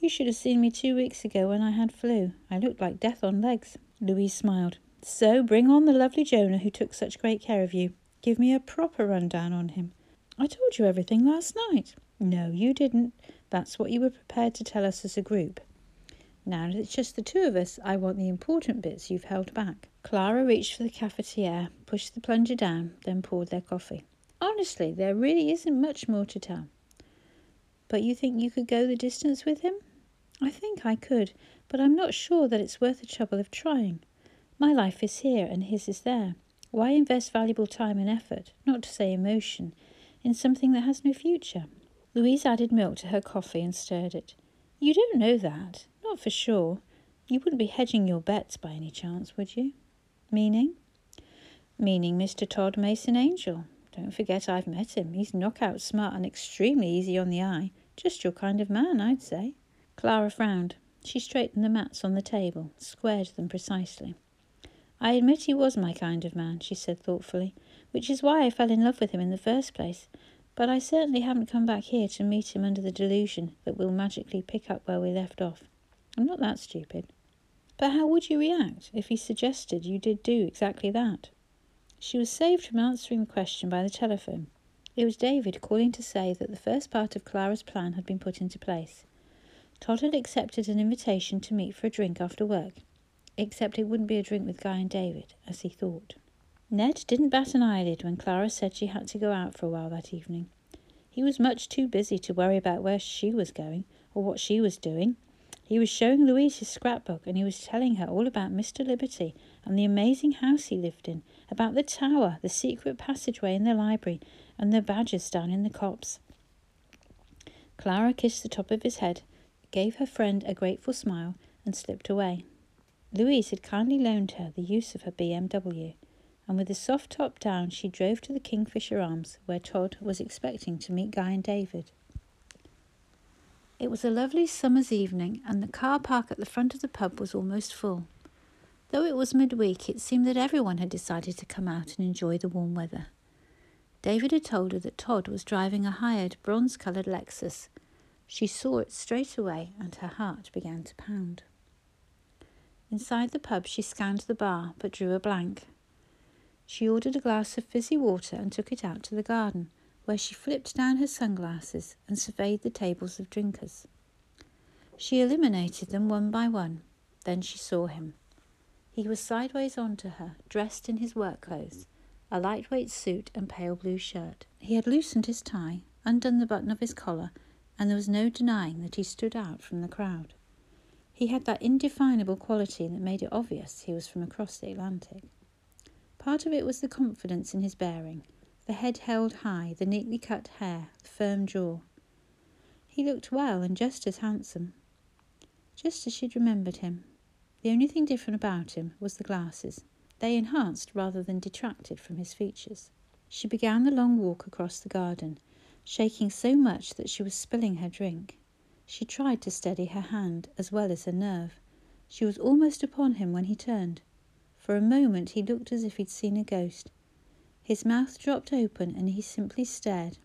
"You should have seen me two weeks ago when I had flu. I looked like death on legs." Louise smiled. "So bring on the lovely Jonah who took such great care of you. Give me a proper rundown on him. I told you everything last night." "No, you didn't. That's what you were prepared to tell us as a group. Now that it's just the two of us, I want the important bits you've held back." Clara reached for the cafetiere, pushed the plunger down, then poured their coffee. "Honestly, there really isn't much more to tell." "But you think you could go the distance with him?" "I think I could, but I'm not sure that it's worth the trouble of trying. My life is here and his is there. Why invest valuable time and effort, not to say emotion, in something that has no future?" Louise added milk to her coffee and stirred it. "You don't know that. Not for sure. You wouldn't be hedging your bets by any chance, would you?" "Meaning?" "Meaning Mister Todd Mason Angel. Don't forget I've met him. He's knockout smart and extremely easy on the eye. Just your kind of man, I'd say." Clara frowned. She straightened the mats on the table, squared them precisely. "I admit he was my kind of man," she said thoughtfully, "which is why I fell in love with him in the first place. But I certainly haven't come back here to meet him under the delusion that we'll magically pick up where we left off. I'm not that stupid." "But how would you react if he suggested you did do exactly that?" She was saved from answering the question by the telephone. It was David calling to say that the first part of Clara's plan had been put into place. Todd had accepted an invitation to meet for a drink after work, except it wouldn't be a drink with Guy and David, as he thought. Ned didn't bat an eyelid when Clara said she had to go out for a while that evening. He was much too busy to worry about where she was going or what she was doing. He was showing Louise his scrapbook, and he was telling her all about Mister Liberty and the amazing house he lived in, about the tower, the secret passageway in the library, and the badgers down in the copse. Clara kissed the top of his head, gave her friend a grateful smile, and slipped away. Louise had kindly loaned her the use of her B M W, and with the soft top down she drove to the Kingfisher Arms, where Todd was expecting to meet Guy and David. It was a lovely summer's evening, and the car park at the front of the pub was almost full. Though it was midweek, it seemed that everyone had decided to come out and enjoy the warm weather. David had told her that Todd was driving a hired, bronze-coloured Lexus. She saw it straight away and her heart began to pound. Inside the pub, she scanned the bar but drew a blank. She ordered a glass of fizzy water and took it out to the garden, where she flipped down her sunglasses and surveyed the tables of drinkers. She eliminated them one by one. Then she saw him. He was sideways onto her, dressed in his work clothes, a lightweight suit and pale blue shirt. He had loosened his tie, undone the button of his collar, and there was no denying that he stood out from the crowd. He had that indefinable quality that made it obvious he was from across the Atlantic. Part of it was the confidence in his bearing, the head held high, the neatly cut hair, the firm jaw. He looked well and just as handsome, just as she'd remembered him. The only thing different about him was the glasses. They enhanced rather than detracted from his features. She began the long walk across the garden, shaking so much that she was spilling her drink. She tried to steady her hand as well as her nerve. She was almost upon him when he turned. For a moment he looked as if he'd seen a ghost. His mouth dropped open and he simply stared.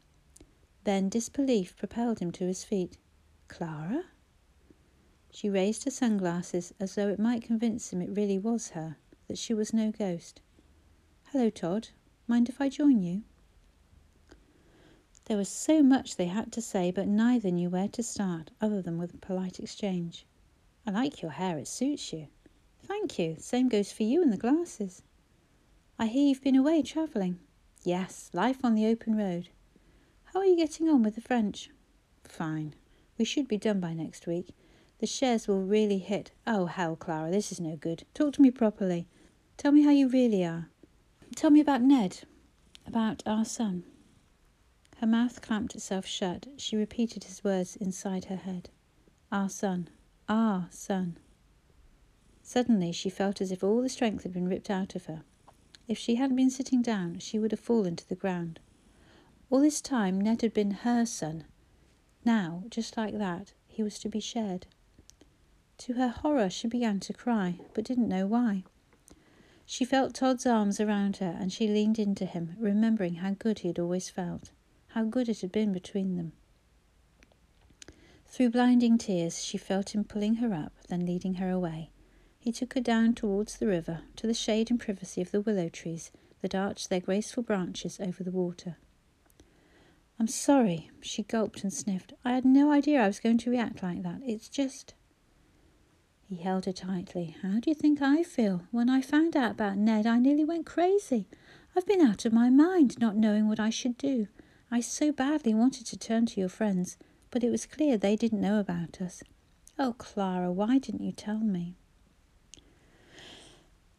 Then disbelief propelled him to his feet. Clara? She raised her sunglasses as though it might convince him it really was her, that she was no ghost. "Hello, Todd. Mind if I join you?" There was so much they had to say, but neither knew where to start, other than with a polite exchange. "I like your hair. It suits you." "Thank you. Same goes for you and the glasses." "I hear you've been away travelling." "Yes, life on the open road." "How are you getting on with the French?" "Fine. We should be done by next week. The shares will really hit." "Oh, hell, Clara, this is no good. Talk to me properly. Tell me how you really are. Tell me about Ned. About our son." Her mouth clamped itself shut. She repeated his words inside her head. "Our son. Our son." Suddenly she felt as if all the strength had been ripped out of her. If she hadn't been sitting down, she would have fallen to the ground. All this time Ned had been her son. Now, just like that, he was to be shared. To her horror she began to cry, but didn't know why. She felt Todd's arms around her and she leaned into him, remembering how good he had always felt, how good it had been between them. Through blinding tears she felt him pulling her up, then leading her away. He took her down towards the river, to the shade and privacy of the willow trees that arched their graceful branches over the water. "I'm sorry," she gulped and sniffed. "I had no idea I was going to react like that. It's just..." He held her tightly. "How do you think I feel? When I found out about Ned, I nearly went crazy. I've been out of my mind, not knowing what I should do. I so badly wanted to turn to your friends, but it was clear they didn't know about us. Oh, Clara, why didn't you tell me?"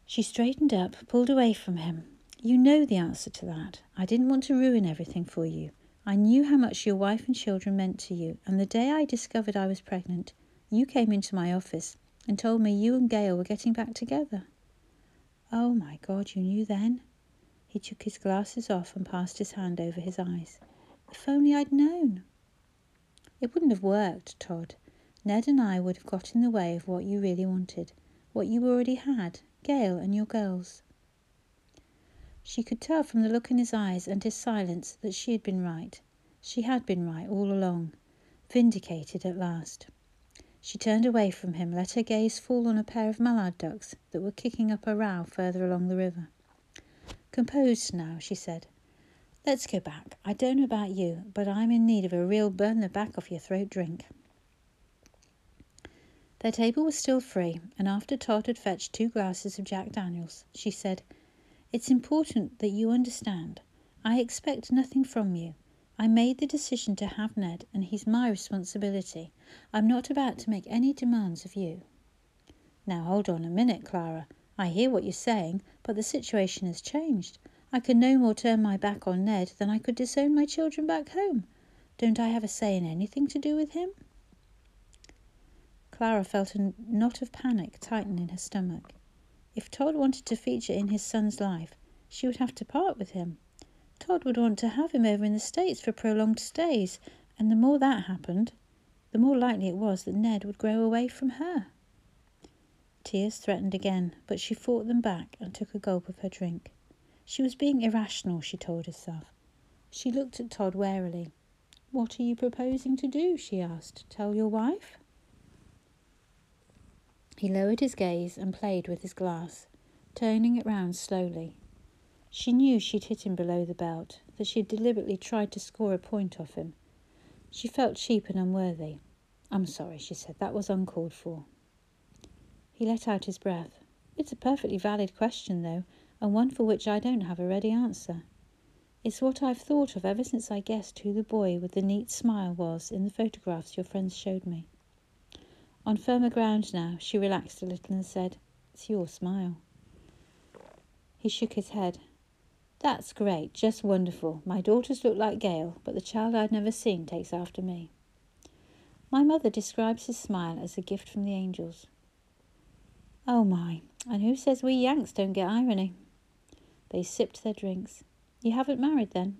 She straightened up, pulled away from him. "You know the answer to that. I didn't want to ruin everything for you. I knew how much your wife and children meant to you, and the day I discovered I was pregnant, you came into my office and told me you and Gail were getting back together." "Oh, my God, you knew then?" He took his glasses off and passed his hand over his eyes. "If only I'd known." "It wouldn't have worked, Todd. Ned and I would have got in the way of what you really wanted, what you already had, Gail and your girls." She could tell from the look in his eyes and his silence that she had been right. She had been right all along, vindicated at last. She turned away from him, let her gaze fall on a pair of mallard ducks that were kicking up a row further along the river. "Composed now," she said. "Let's go back. I don't know about you, but I'm in need of a real burn-the-back-off-your-throat drink." Their table was still free, and after Todd had fetched two glasses of Jack Daniels, she said, "It's important that you understand. I expect nothing from you. I made the decision to have Ned, and he's my responsibility. I'm not about to make any demands of you." "Now hold on a minute, Clara. I hear what you're saying, but the situation has changed. I can no more turn my back on Ned than I could disown my children back home. Don't I have a say in anything to do with him?" Clara felt a knot of panic tighten in her stomach. If Todd wanted to feature in his son's life, she would have to part with him. Todd would want to have him over in the States for prolonged stays, and the more that happened, the more likely it was that Ned would grow away from her. Tears threatened again, but she fought them back and took a gulp of her drink. She was being irrational, she told herself. She looked at Todd warily. "What are you proposing to do?" she asked. "Tell your wife?" He lowered his gaze and played with his glass, turning it round slowly. She knew she'd hit him below the belt, that she'd deliberately tried to score a point off him. She felt cheap and unworthy. "I'm sorry," she said. "That was uncalled for." He let out his breath. "It's a perfectly valid question, though, and one for which I don't have a ready answer. It's what I've thought of ever since I guessed who the boy with the neat smile was in the photographs your friends showed me." On firmer ground now, she relaxed a little and said, "It's your smile." He shook his head. "That's great, just wonderful. My daughters look like Gail, but the child I'd never seen takes after me." "My mother describes his smile as a gift from the angels." "Oh my, and who says we Yanks don't get irony?" They sipped their drinks. "You haven't married, then?"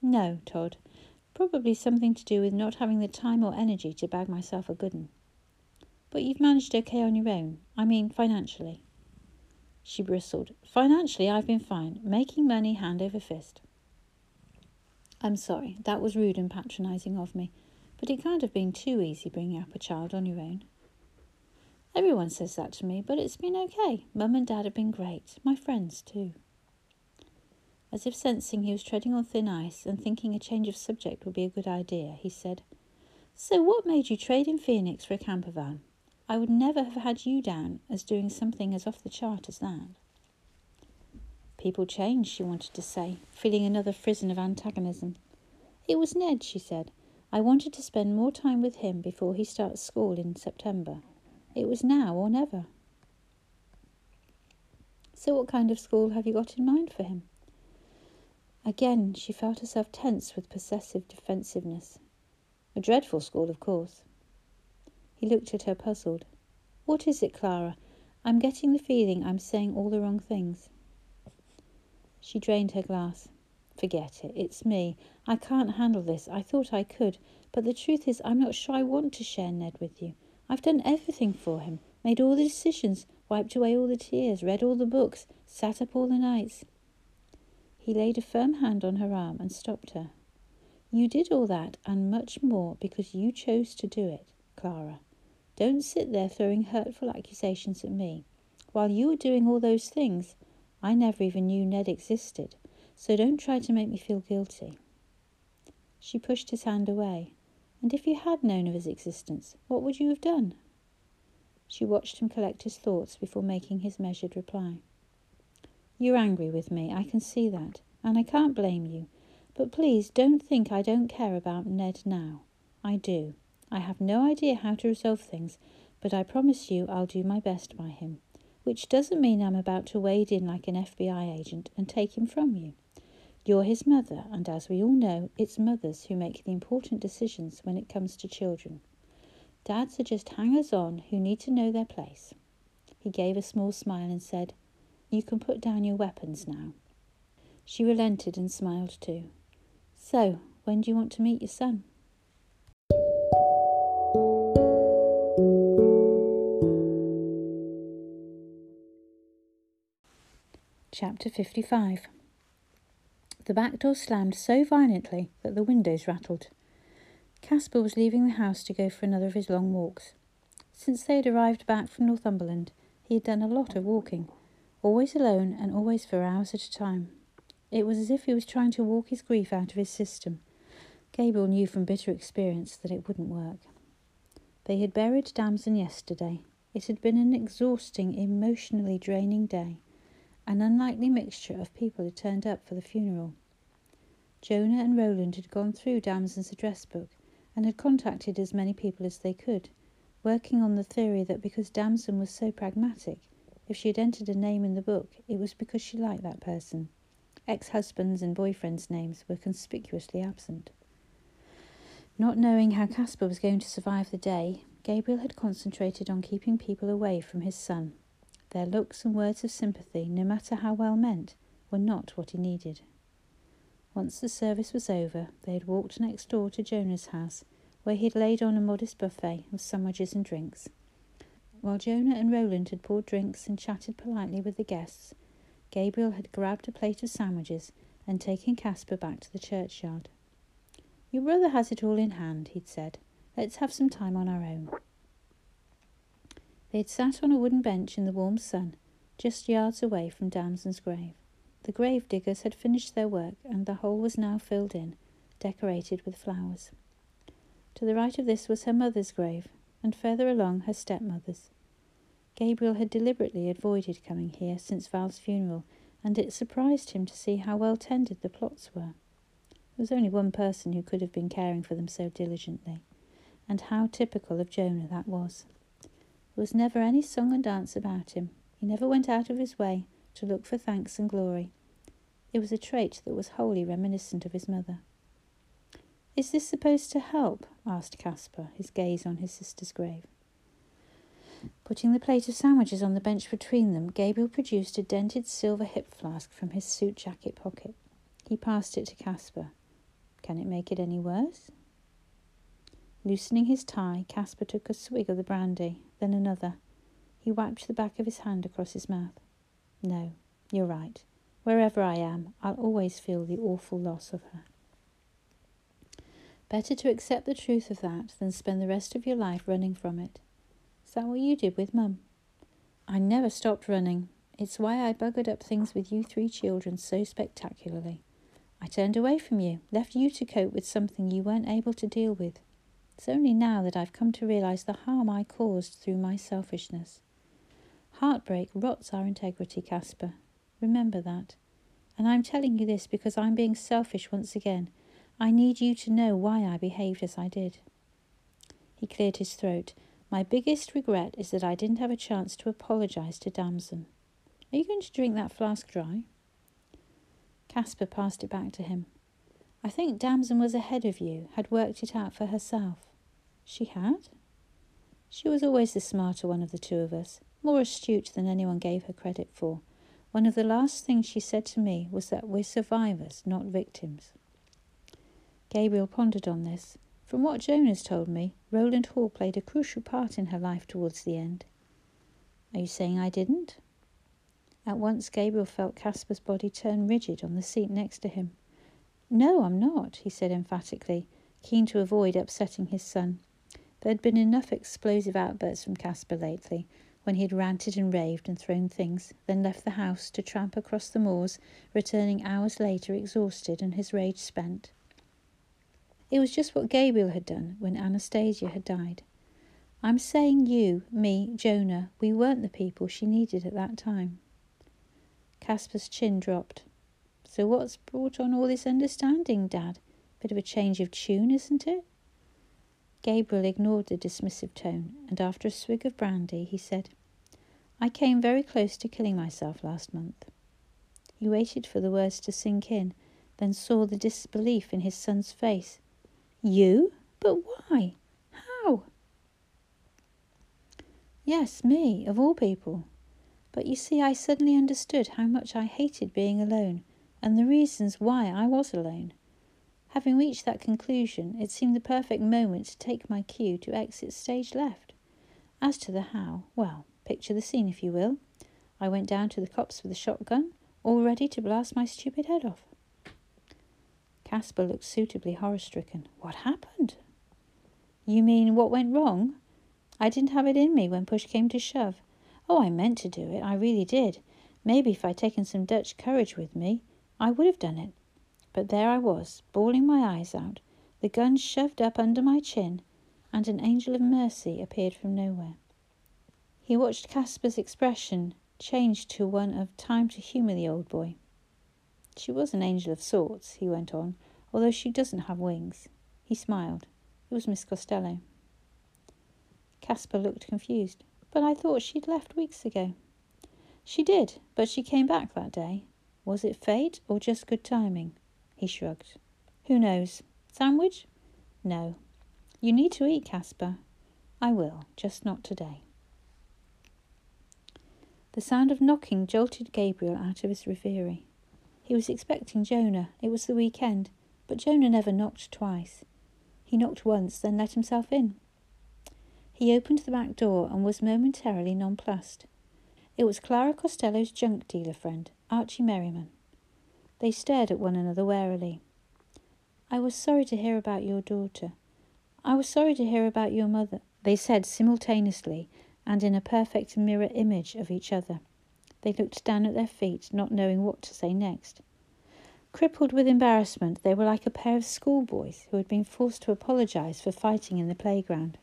"No, Todd. Probably something to do with not having the time or energy to bag myself a good 'un." "But you've managed okay on your own. I mean, financially." She bristled. "Financially, I've been fine. Making money hand over fist." "I'm sorry. That was rude and patronising of me. But it can't have been too easy bringing up a child on your own." "Everyone says that to me, but it's been okay. Mum and Dad have been great. My friends, too." As if sensing he was treading on thin ice and thinking a change of subject would be a good idea, he said, "So what made you trade in Phoenix for a camper van? I would never have had you down as doing something as off the chart as that." "People change," she wanted to say, feeling another frisson of antagonism. "It was Ned," she said. "I wanted to spend more time with him before he starts school in September. It was now or never." "So what kind of school have you got in mind for him?" Again, she felt herself tense with possessive defensiveness. "A dreadful school, of course." He looked at her, puzzled. "What is it, Clara? I'm getting the feeling I'm saying all the wrong things." She drained her glass. "Forget it. It's me. I can't handle this. I thought I could, but the truth is I'm not sure I want to share Ned with you. I've done everything for him, made all the decisions, wiped away all the tears, read all the books, sat up all the nights." He laid a firm hand on her arm and stopped her. "You did all that and much more because you chose to do it, Clara. Don't sit there throwing hurtful accusations at me. While you were doing all those things, I never even knew Ned existed, so don't try to make me feel guilty." She pushed his hand away. "And if you had known of his existence, what would you have done?" She watched him collect his thoughts before making his measured reply. "You're angry with me, I can see that, and I can't blame you. But please don't think I don't care about Ned now. I do. I have no idea how to resolve things, but I promise you I'll do my best by him. Which doesn't mean I'm about to wade in like an F B I agent and take him from you. You're his mother, and as we all know, it's mothers who make the important decisions when it comes to children. Dads are just hangers-on who need to know their place." He gave a small smile and said, "You can put down your weapons now." She relented and smiled too. "So, when do you want to meet your son?" Chapter fifty-five. The back door slammed so violently that the windows rattled. Caspar was leaving the house to go for another of his long walks. Since they had arrived back from Northumberland, he had done a lot of walking, always alone and always for hours at a time. It was as if he was trying to walk his grief out of his system. Gabriel knew from bitter experience that it wouldn't work. They had buried Damson yesterday. It had been an exhausting, emotionally draining day. An unlikely mixture of people had turned up for the funeral. Jonah and Roland had gone through Damson's address book and had contacted as many people as they could, working on the theory that because Damson was so pragmatic, if she had entered a name in the book, it was because she liked that person. Ex-husbands and boyfriends' names were conspicuously absent. Not knowing how Caspar was going to survive the day, Gabriel had concentrated on keeping people away from his son. Their looks and words of sympathy, no matter how well meant, were not what he needed. Once the service was over, they had walked next door to Jonah's house, where he had laid on a modest buffet of sandwiches and drinks. While Jonah and Roland had poured drinks and chatted politely with the guests, Gabriel had grabbed a plate of sandwiches and taken Caspar back to the churchyard. "Your brother has it all in hand," he'd said. "Let's have some time on our own." They'd sat on a wooden bench in the warm sun, just yards away from Damson's grave. The grave diggers had finished their work, and the hole was now filled in, decorated with flowers. To the right of this was her mother's grave, and further along her stepmother's. Gabriel had deliberately avoided coming here since Val's funeral, and it surprised him to see how well tended the plots were. There was only one person who could have been caring for them so diligently, and how typical of Jonah that was. There was never any song and dance about him. He never went out of his way to look for thanks and glory. It was a trait that was wholly reminiscent of his mother. "Is this supposed to help?" asked Caspar, his gaze on his sister's grave. Putting the plate of sandwiches on the bench between them, Gabriel produced a dented silver hip flask from his suit jacket pocket. He passed it to Caspar. "Can it make it any worse?" Loosening his tie, Caspar took a swig of the brandy, then another. He wiped the back of his hand across his mouth. "No, you're right. Wherever I am, I'll always feel the awful loss of her." Better to accept the truth of that than spend the rest of your life running from it. "Is that what you did with Mum?" "I never stopped running. It's why I buggered up things with you three children so spectacularly. I turned away from you, left you to cope with something you weren't able to deal with. It's only now that I've come to realise the harm I caused through my selfishness. Heartbreak rots our integrity, Caspar. Remember that. And I'm telling you this because I'm being selfish once again. I need you to know why I behaved as I did." He cleared his throat. "My biggest regret is that I didn't have a chance to apologise to Damson. Are you going to drink that flask dry?" Caspar passed it back to him. "I think Damson was ahead of you, had worked it out for herself." "She had?" "She was always the smarter one of the two of us, more astute than anyone gave her credit for. One of the last things she said to me was that we're survivors, not victims." Gabriel pondered on this. From what Jonas told me, Roland Hall played a crucial part in her life towards the end. "Are you saying I didn't?" At once Gabriel felt Caspar's body turn rigid on the seat next to him. "No, I'm not," he said emphatically, keen to avoid upsetting his son. There had been enough explosive outbursts from Caspar lately, when he had ranted and raved and thrown things, then left the house to tramp across the moors, returning hours later exhausted and his rage spent. It was just what Gabriel had done when Anastasia had died. "I'm saying you, me, Jonah, we weren't the people she needed at that time." Caspar's chin dropped. "So what's brought on all this understanding, Dad? Bit of a change of tune, isn't it?" Gabriel ignored the dismissive tone, and after a swig of brandy, he said, "I came very close to killing myself last month." He waited for the words to sink in, then saw the disbelief in his son's face. "You? But why? How?" "Yes, me, of all people. But you see, I suddenly understood how much I hated being alone, and the reasons why I was alone. Having reached that conclusion, it seemed the perfect moment to take my cue to exit stage left. As to the how, well, picture the scene if you will. I went down to the copse with a shotgun, all ready to blast my stupid head off." Caspar looked suitably horror-stricken. "What happened?" "You mean what went wrong? I didn't have it in me when push came to shove. Oh, I meant to do it, I really did. Maybe if I'd taken some Dutch courage with me, I would have done it. But there I was, bawling my eyes out, the gun shoved up under my chin, and an angel of mercy appeared from nowhere." He watched Caspar's expression change to one of time to humour the old boy. "She was an angel of sorts," he went on, "although she doesn't have wings." He smiled. It was Miss Costello. Caspar looked confused. "But I thought she'd left weeks ago." "She did, but she came back that day. Was it fate or just good timing?" He shrugged. "Who knows? Sandwich?" "No." "You need to eat, Caspar." "I will, just not today." The sound of knocking jolted Gabriel out of his reverie. He was expecting Jonah. It was the weekend, but Jonah never knocked twice. He knocked once, then let himself in. He opened the back door and was momentarily nonplussed. It was Clara Costello's junk dealer friend, Archie Merriman. They stared at one another warily. I was sorry to hear about your daughter. I was sorry to hear about your mother, they said simultaneously and in a perfect mirror image of each other. They looked down at their feet, not knowing what to say next. Crippled with embarrassment, they were like a pair of schoolboys who had been forced to apologise for fighting in the playground.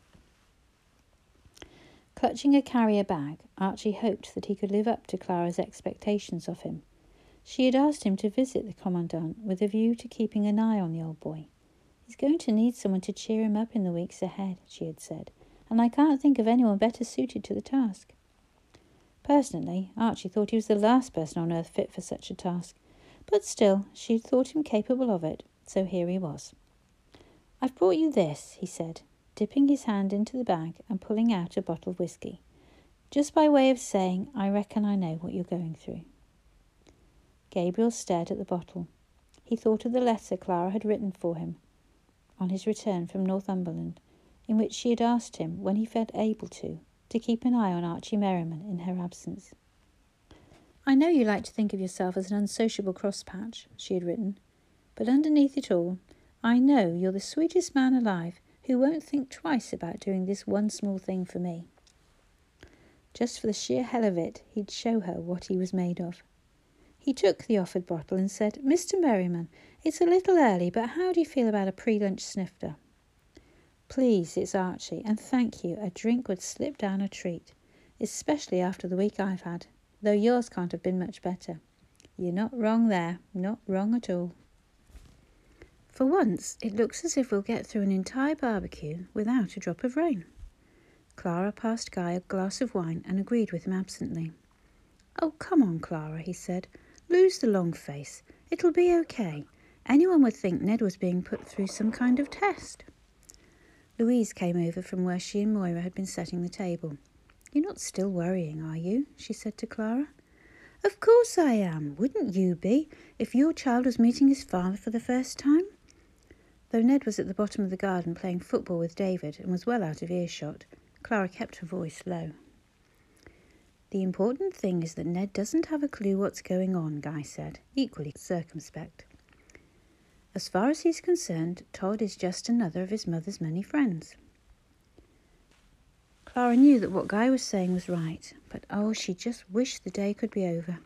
Clutching a carrier bag, Archie hoped that he could live up to Clara's expectations of him. She had asked him to visit the Commandant with a view to keeping an eye on the old boy. "He's going to need someone to cheer him up in the weeks ahead," she had said, "and I can't think of anyone better suited to the task." Personally, Archie thought he was the last person on earth fit for such a task, but still she had thought him capable of it, so here he was. "I've brought you this," he said, dipping his hand into the bag and pulling out a bottle of whisky, "just by way of saying, I reckon I know what you're going through." Gabriel stared at the bottle. He thought of the letter Clara had written for him on his return from Northumberland, in which she had asked him, when he felt able to, to keep an eye on Archie Merriman in her absence. "I know you like to think of yourself as an unsociable crosspatch," she had written, "but underneath it all, I know you're the sweetest man alive who won't think twice about doing this one small thing for me." Just for the sheer hell of it, he'd show her what he was made of. He took the offered bottle and said, "Mister Merriman, it's a little early, but how do you feel about a pre-lunch snifter?" "Please, it's Archie, and thank you, a drink would slip down a treat, especially after the week I've had, though yours can't have been much better." "You're not wrong there, not wrong at all." "For once, it looks as if we'll get through an entire barbecue without a drop of rain." Clara passed Guy a glass of wine and agreed with him absently. "Oh, come on, Clara," he said. "Lose the long face. It'll be okay. Anyone would think Ned was being put through some kind of test." Louise came over from where she and Moira had been setting the table. "You're not still worrying, are you?" she said to Clara. "Of course I am. Wouldn't you be, if your child was meeting his father for the first time?" Though Ned was at the bottom of the garden playing football with David and was well out of earshot, Clara kept her voice low. "The important thing is that Ned doesn't have a clue what's going on," Guy said, equally circumspect. "As far as he's concerned, Todd is just another of his mother's many friends." Clara knew that what Guy was saying was right, but oh, she just wished the day could be over.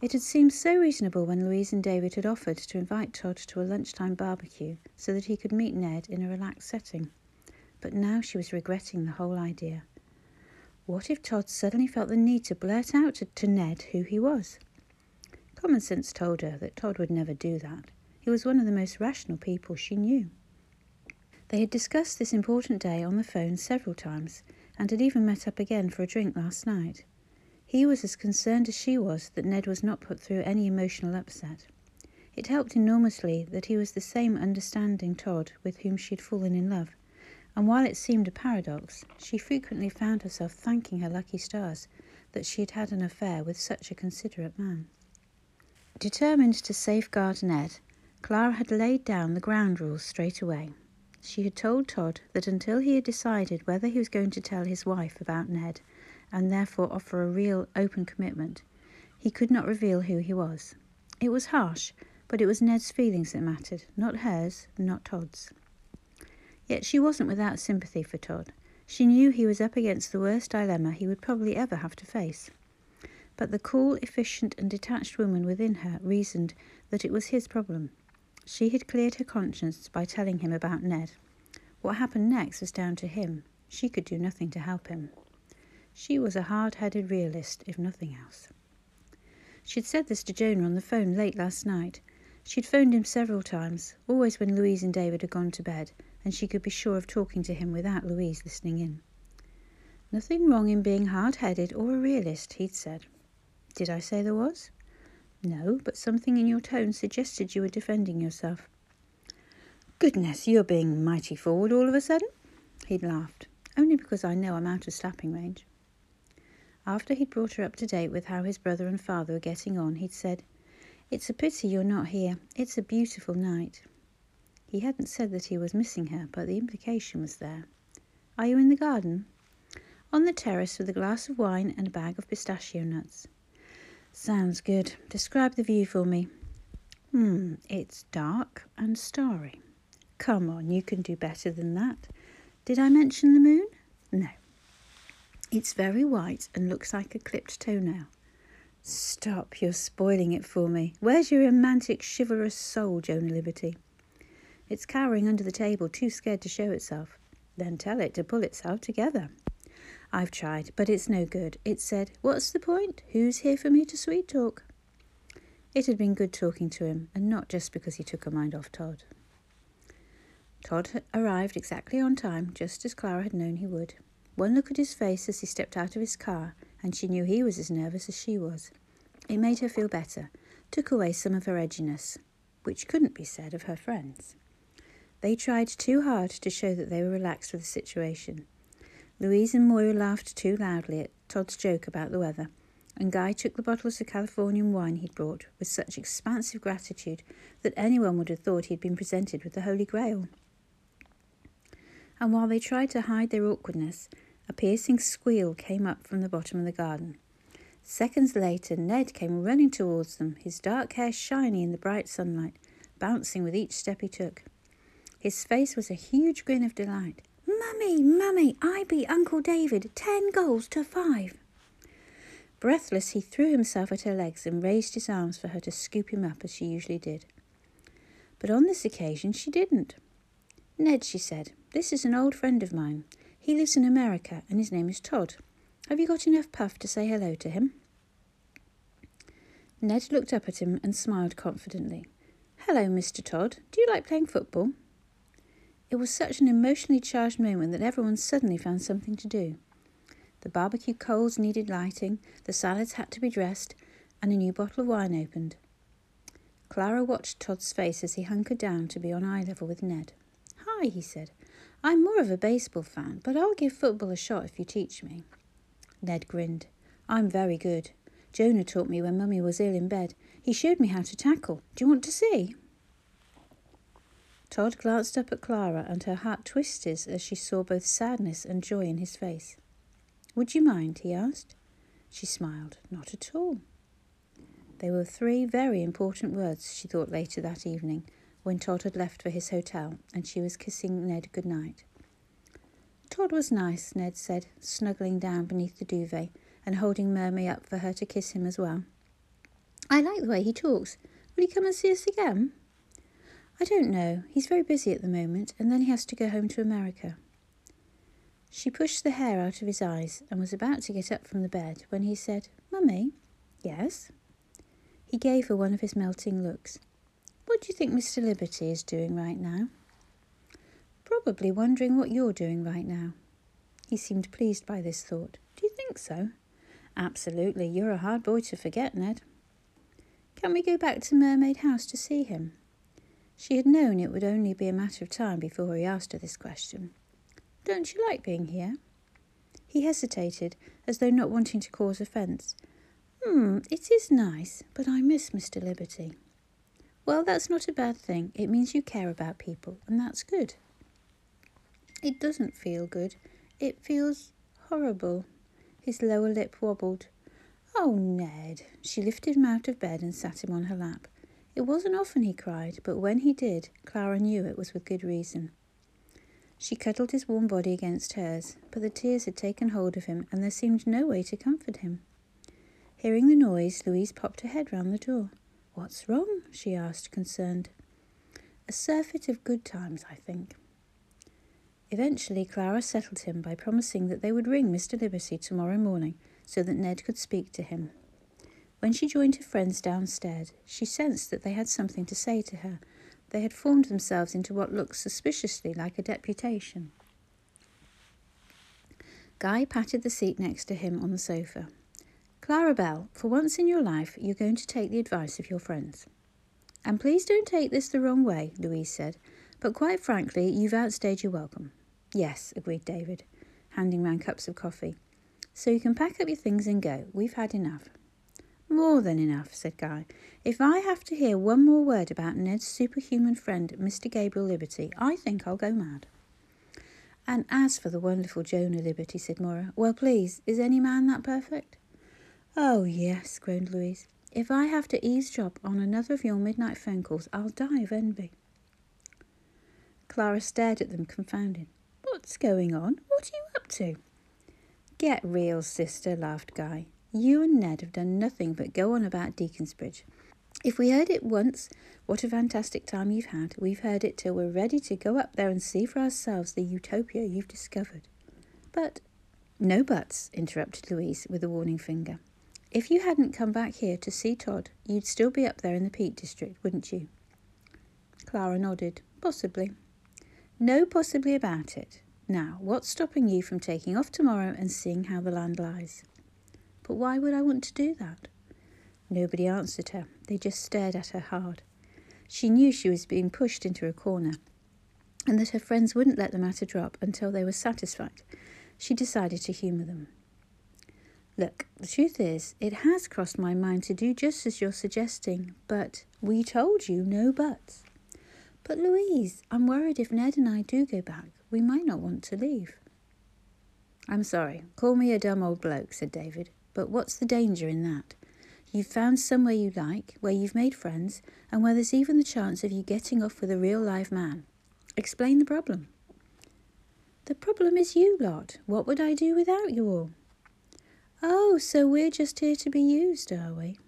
It had seemed so reasonable when Louise and David had offered to invite Todd to a lunchtime barbecue so that he could meet Ned in a relaxed setting, but now she was regretting the whole idea. What if Todd suddenly felt the need to blurt out to, to Ned who he was? Common sense told her that Todd would never do that. He was one of the most rational people she knew. They had discussed this important day on the phone several times and had even met up again for a drink last night. He was as concerned as she was that Ned was not put through any emotional upset. It helped enormously that he was the same understanding Todd with whom she had fallen in love, and while it seemed a paradox, she frequently found herself thanking her lucky stars that she had had an affair with such a considerate man. Determined to safeguard Ned, Clara had laid down the ground rules straight away. She had told Todd that until he had decided whether he was going to tell his wife about Ned, and therefore offer a real open commitment, he could not reveal who he was. It was harsh, but it was Ned's feelings that mattered, not hers, not Todd's. Yet she wasn't without sympathy for Todd. She knew he was up against the worst dilemma he would probably ever have to face. But the cool, efficient and detached woman within her reasoned that it was his problem. She had cleared her conscience by telling him about Ned. What happened next was down to him. She could do nothing to help him. She was a hard-headed realist, if nothing else. She'd said this to Jonah on the phone late last night. She'd phoned him several times, always when Louise and David had gone to bed, and she could be sure of talking to him without Louise listening in. "Nothing wrong in being hard-headed or a realist," he'd said. "Did I say there was?" "No, but something in your tone suggested you were defending yourself." "Goodness, you're being mighty forward all of a sudden," he'd laughed, "only because I know I'm out of slapping range." After he'd brought her up to date with how his brother and father were getting on, he'd said, "It's a pity you're not here. It's a beautiful night." He hadn't said that he was missing her, but the implication was there. "Are you in the garden?" "On the terrace with a glass of wine and a bag of pistachio nuts." "Sounds good. Describe the view for me." Hmm, it's dark and starry. Come on, you can do better than that. Did I mention the moon? No. It's very white and looks like a clipped toenail. Stop, you're spoiling it for me. Where's your romantic, chivalrous soul, Joan Liberty? It's cowering under the table, too scared to show itself. Then tell it to pull itself together. I've tried, but it's no good. It said, "What's the point? Who's here for me to sweet talk?" It had been good talking to him, and not just because he took her mind off Todd. Todd arrived exactly on time, just as Clara had known he would. One look at his face as he stepped out of his car, and she knew he was as nervous as she was. It made her feel better, took away some of her edginess, which couldn't be said of her friends. They tried too hard to show that they were relaxed with the situation. Louise and Moira laughed too loudly at Todd's joke about the weather, and Guy took the bottles of Californian wine he'd brought with such expansive gratitude that anyone would have thought he'd been presented with the Holy Grail. And while they tried to hide their awkwardness, a piercing squeal came up from the bottom of the garden. Seconds later, Ned came running towards them, his dark hair shiny in the bright sunlight, bouncing with each step he took. His face was a huge grin of delight. "Mummy, Mummy, I beat Uncle David, ten goals to five. Breathless, he threw himself at her legs and raised his arms for her to scoop him up as she usually did. But on this occasion, she didn't. "Ned," she said, "this is an old friend of mine. He lives in America, and his name is Todd. Have you got enough puff to say hello to him?" Ned looked up at him and smiled confidently. "Hello, Mister Todd. Do you like playing football?" It was such an emotionally charged moment that everyone suddenly found something to do. The barbecue coals needed lighting, the salads had to be dressed, and a new bottle of wine opened. Clara watched Todd's face as he hunkered down to be on eye level with Ned. "Hi," he said. "I'm more of a baseball fan, but I'll give football a shot if you teach me." Ned grinned. "I'm very good. Jonah taught me when Mummy was ill in bed. He showed me how to tackle. Do you want to see?" Todd glanced up at Clara, and her heart twisted as she saw both sadness and joy in his face. "Would you mind?" he asked. She smiled. "Not at all." They were three very important words, she thought later that evening, when Todd had left for his hotel, and she was kissing Ned goodnight. "Todd was nice," Ned said, snuggling down beneath the duvet and holding Mermaid up for her to kiss him as well. "I like the way he talks. Will he come and see us again?" "I don't know. He's very busy at the moment, and then he has to go home to America." She pushed the hair out of his eyes and was about to get up from the bed when he said, "Mummy?" "Yes?" He gave her one of his melting looks. "What do you think Mister Liberty is doing right now?" "Probably wondering what you're doing right now." He seemed pleased by this thought. "Do you think so?" "Absolutely. You're a hard boy to forget, Ned." "Can we go back to Mermaid House to see him?" She had known it would only be a matter of time before he asked her this question. "Don't you like being here?" He hesitated, as though not wanting to cause offence. Hmm, "It is nice, but I miss Mister Liberty." "Well, that's not a bad thing. It means you care about people, and that's good." "It doesn't feel good. It feels horrible." His lower lip wobbled. "Oh, Ned." She lifted him out of bed and sat him on her lap. It wasn't often he cried, but when he did, Clara knew it was with good reason. She cuddled his warm body against hers, but the tears had taken hold of him, and there seemed no way to comfort him. Hearing the noise, Louise popped her head round the door. "What's wrong?" she asked, concerned. "A surfeit of good times, I think." Eventually, Clara settled him by promising that they would ring Mister Liberty tomorrow morning so that Ned could speak to him. When she joined her friends downstairs, she sensed that they had something to say to her. They had formed themselves into what looked suspiciously like a deputation. Guy patted the seat next to him on the sofa. "Clara Bell, for once in your life, you're going to take the advice of your friends." "And please don't take this the wrong way," Louise said, "but quite frankly, you've outstayed your welcome." "Yes," agreed David, handing round cups of coffee. "So you can pack up your things and go. We've had enough." "More than enough," said Guy. "If I have to hear one more word about Ned's superhuman friend, Mister Gabriel Liberty, I think I'll go mad." "And as for the wonderful Jonah Liberty," said Moira, "well, please, is any man that perfect?" "Oh, yes," groaned Louise. If I have to eavesdrop on another of your midnight phone calls, I'll die of envy. Clara stared at them, confounded. What's going on? What are you up to? Get real, sister, laughed Guy. You and Ned have done nothing but go on about Deaconsbridge. If we heard it once, what a fantastic time you've had. We've heard it till we're ready to go up there and see for ourselves the utopia you've discovered. But, no buts, interrupted Louise with a warning finger. If you hadn't come back here to see Todd, you'd still be up there in the Peak District, wouldn't you? Clara nodded. Possibly. No possibly about it. Now, what's stopping you from taking off tomorrow and seeing how the land lies? But why would I want to do that? Nobody answered her. They just stared at her hard. She knew she was being pushed into a corner, and that her friends wouldn't let the matter drop until they were satisfied. She decided to humour them. Look, the truth is, it has crossed my mind to do just as you're suggesting, but we told you no buts. But Louise, I'm worried if Ned and I do go back, we might not want to leave. I'm sorry, call me a dumb old bloke, said David, but what's the danger in that? You've found somewhere you like, where you've made friends, and where there's even the chance of you getting off with a real live man. Explain the problem. The problem is you lot. What would I do without you all? Oh, so we're just here to be used, are we?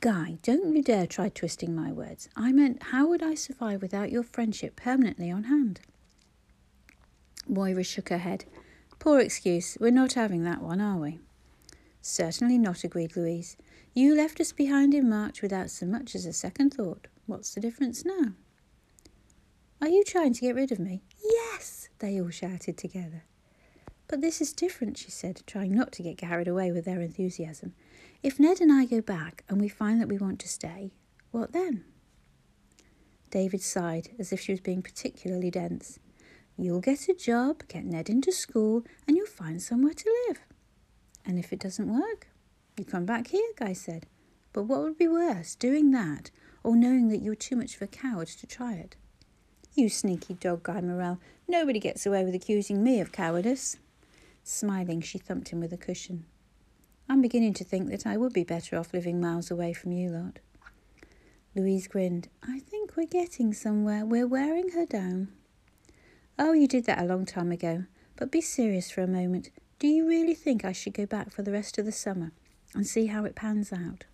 Guy, don't you dare try twisting my words. I meant, how would I survive without your friendship permanently on hand? Moira shook her head. Poor excuse. We're not having that one, are we? Certainly not, agreed Louise. You left us behind in March without so much as a second thought. What's the difference now? Are you trying to get rid of me? Yes, they all shouted together. But this is different, she said, trying not to get carried away with their enthusiasm. If Ned and I go back and we find that we want to stay, what then? David sighed, as if she was being particularly dense. You'll get a job, get Ned into school, and you'll find somewhere to live. And if it doesn't work? You come back here, Guy said. But what would be worse, doing that or knowing that you were too much of a coward to try it? You sneaky dog, Guy Morell. Nobody gets away with accusing me of cowardice. Smiling, she thumped him with a cushion. I'm beginning to think that I would be better off living miles away from you lot. Louise grinned. I think we're getting somewhere. We're wearing her down. Oh, you did that a long time ago. But be serious for a moment. Do you really think I should go back for the rest of the summer and see how it pans out?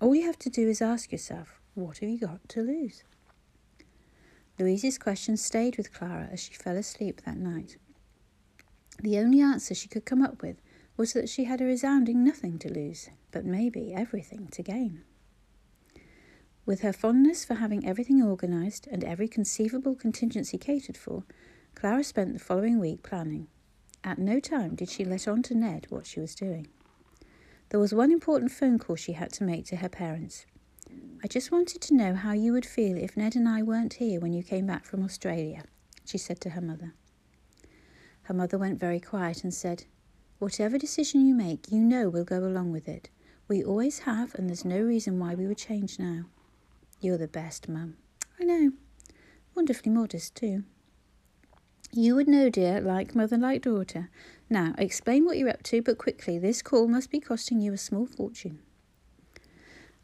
All you have to do is ask yourself, what have you got to lose? Louise's question stayed with Clara as she fell asleep that night. The only answer she could come up with was that she had a resounding nothing to lose, but maybe everything to gain. With her fondness for having everything organised and every conceivable contingency catered for, Clara spent the following week planning. At no time did she let on to Ned what she was doing. There was one important phone call she had to make to her parents. I just wanted to know how you would feel if Ned and I weren't here when you came back from Australia, she said to her mother. Her mother went very quiet and said, Whatever decision you make, you know we'll go along with it. We always have, and there's no reason why we would change now. You're the best, Mum. I know. Wonderfully modest, too. You would know, dear, like mother, like daughter. Now, explain what you're up to, but quickly, this call must be costing you a small fortune.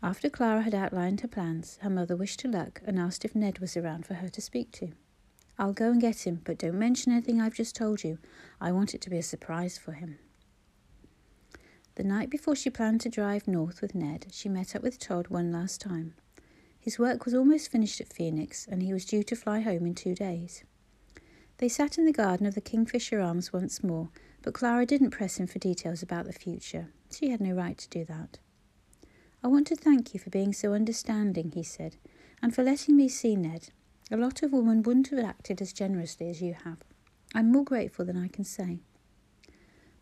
After Clara had outlined her plans, her mother wished her luck and asked if Ned was around for her to speak to. I'll go and get him, but don't mention anything I've just told you. I want it to be a surprise for him. The night before she planned to drive north with Ned, she met up with Todd one last time. His work was almost finished at Phoenix, and he was due to fly home in two days. They sat in the garden of the Kingfisher Arms once more, but Clara didn't press him for details about the future. She had no right to do that. I want to thank you for being so understanding, he said, and for letting me see Ned. A lot of women wouldn't have acted as generously as you have. I'm more grateful than I can say.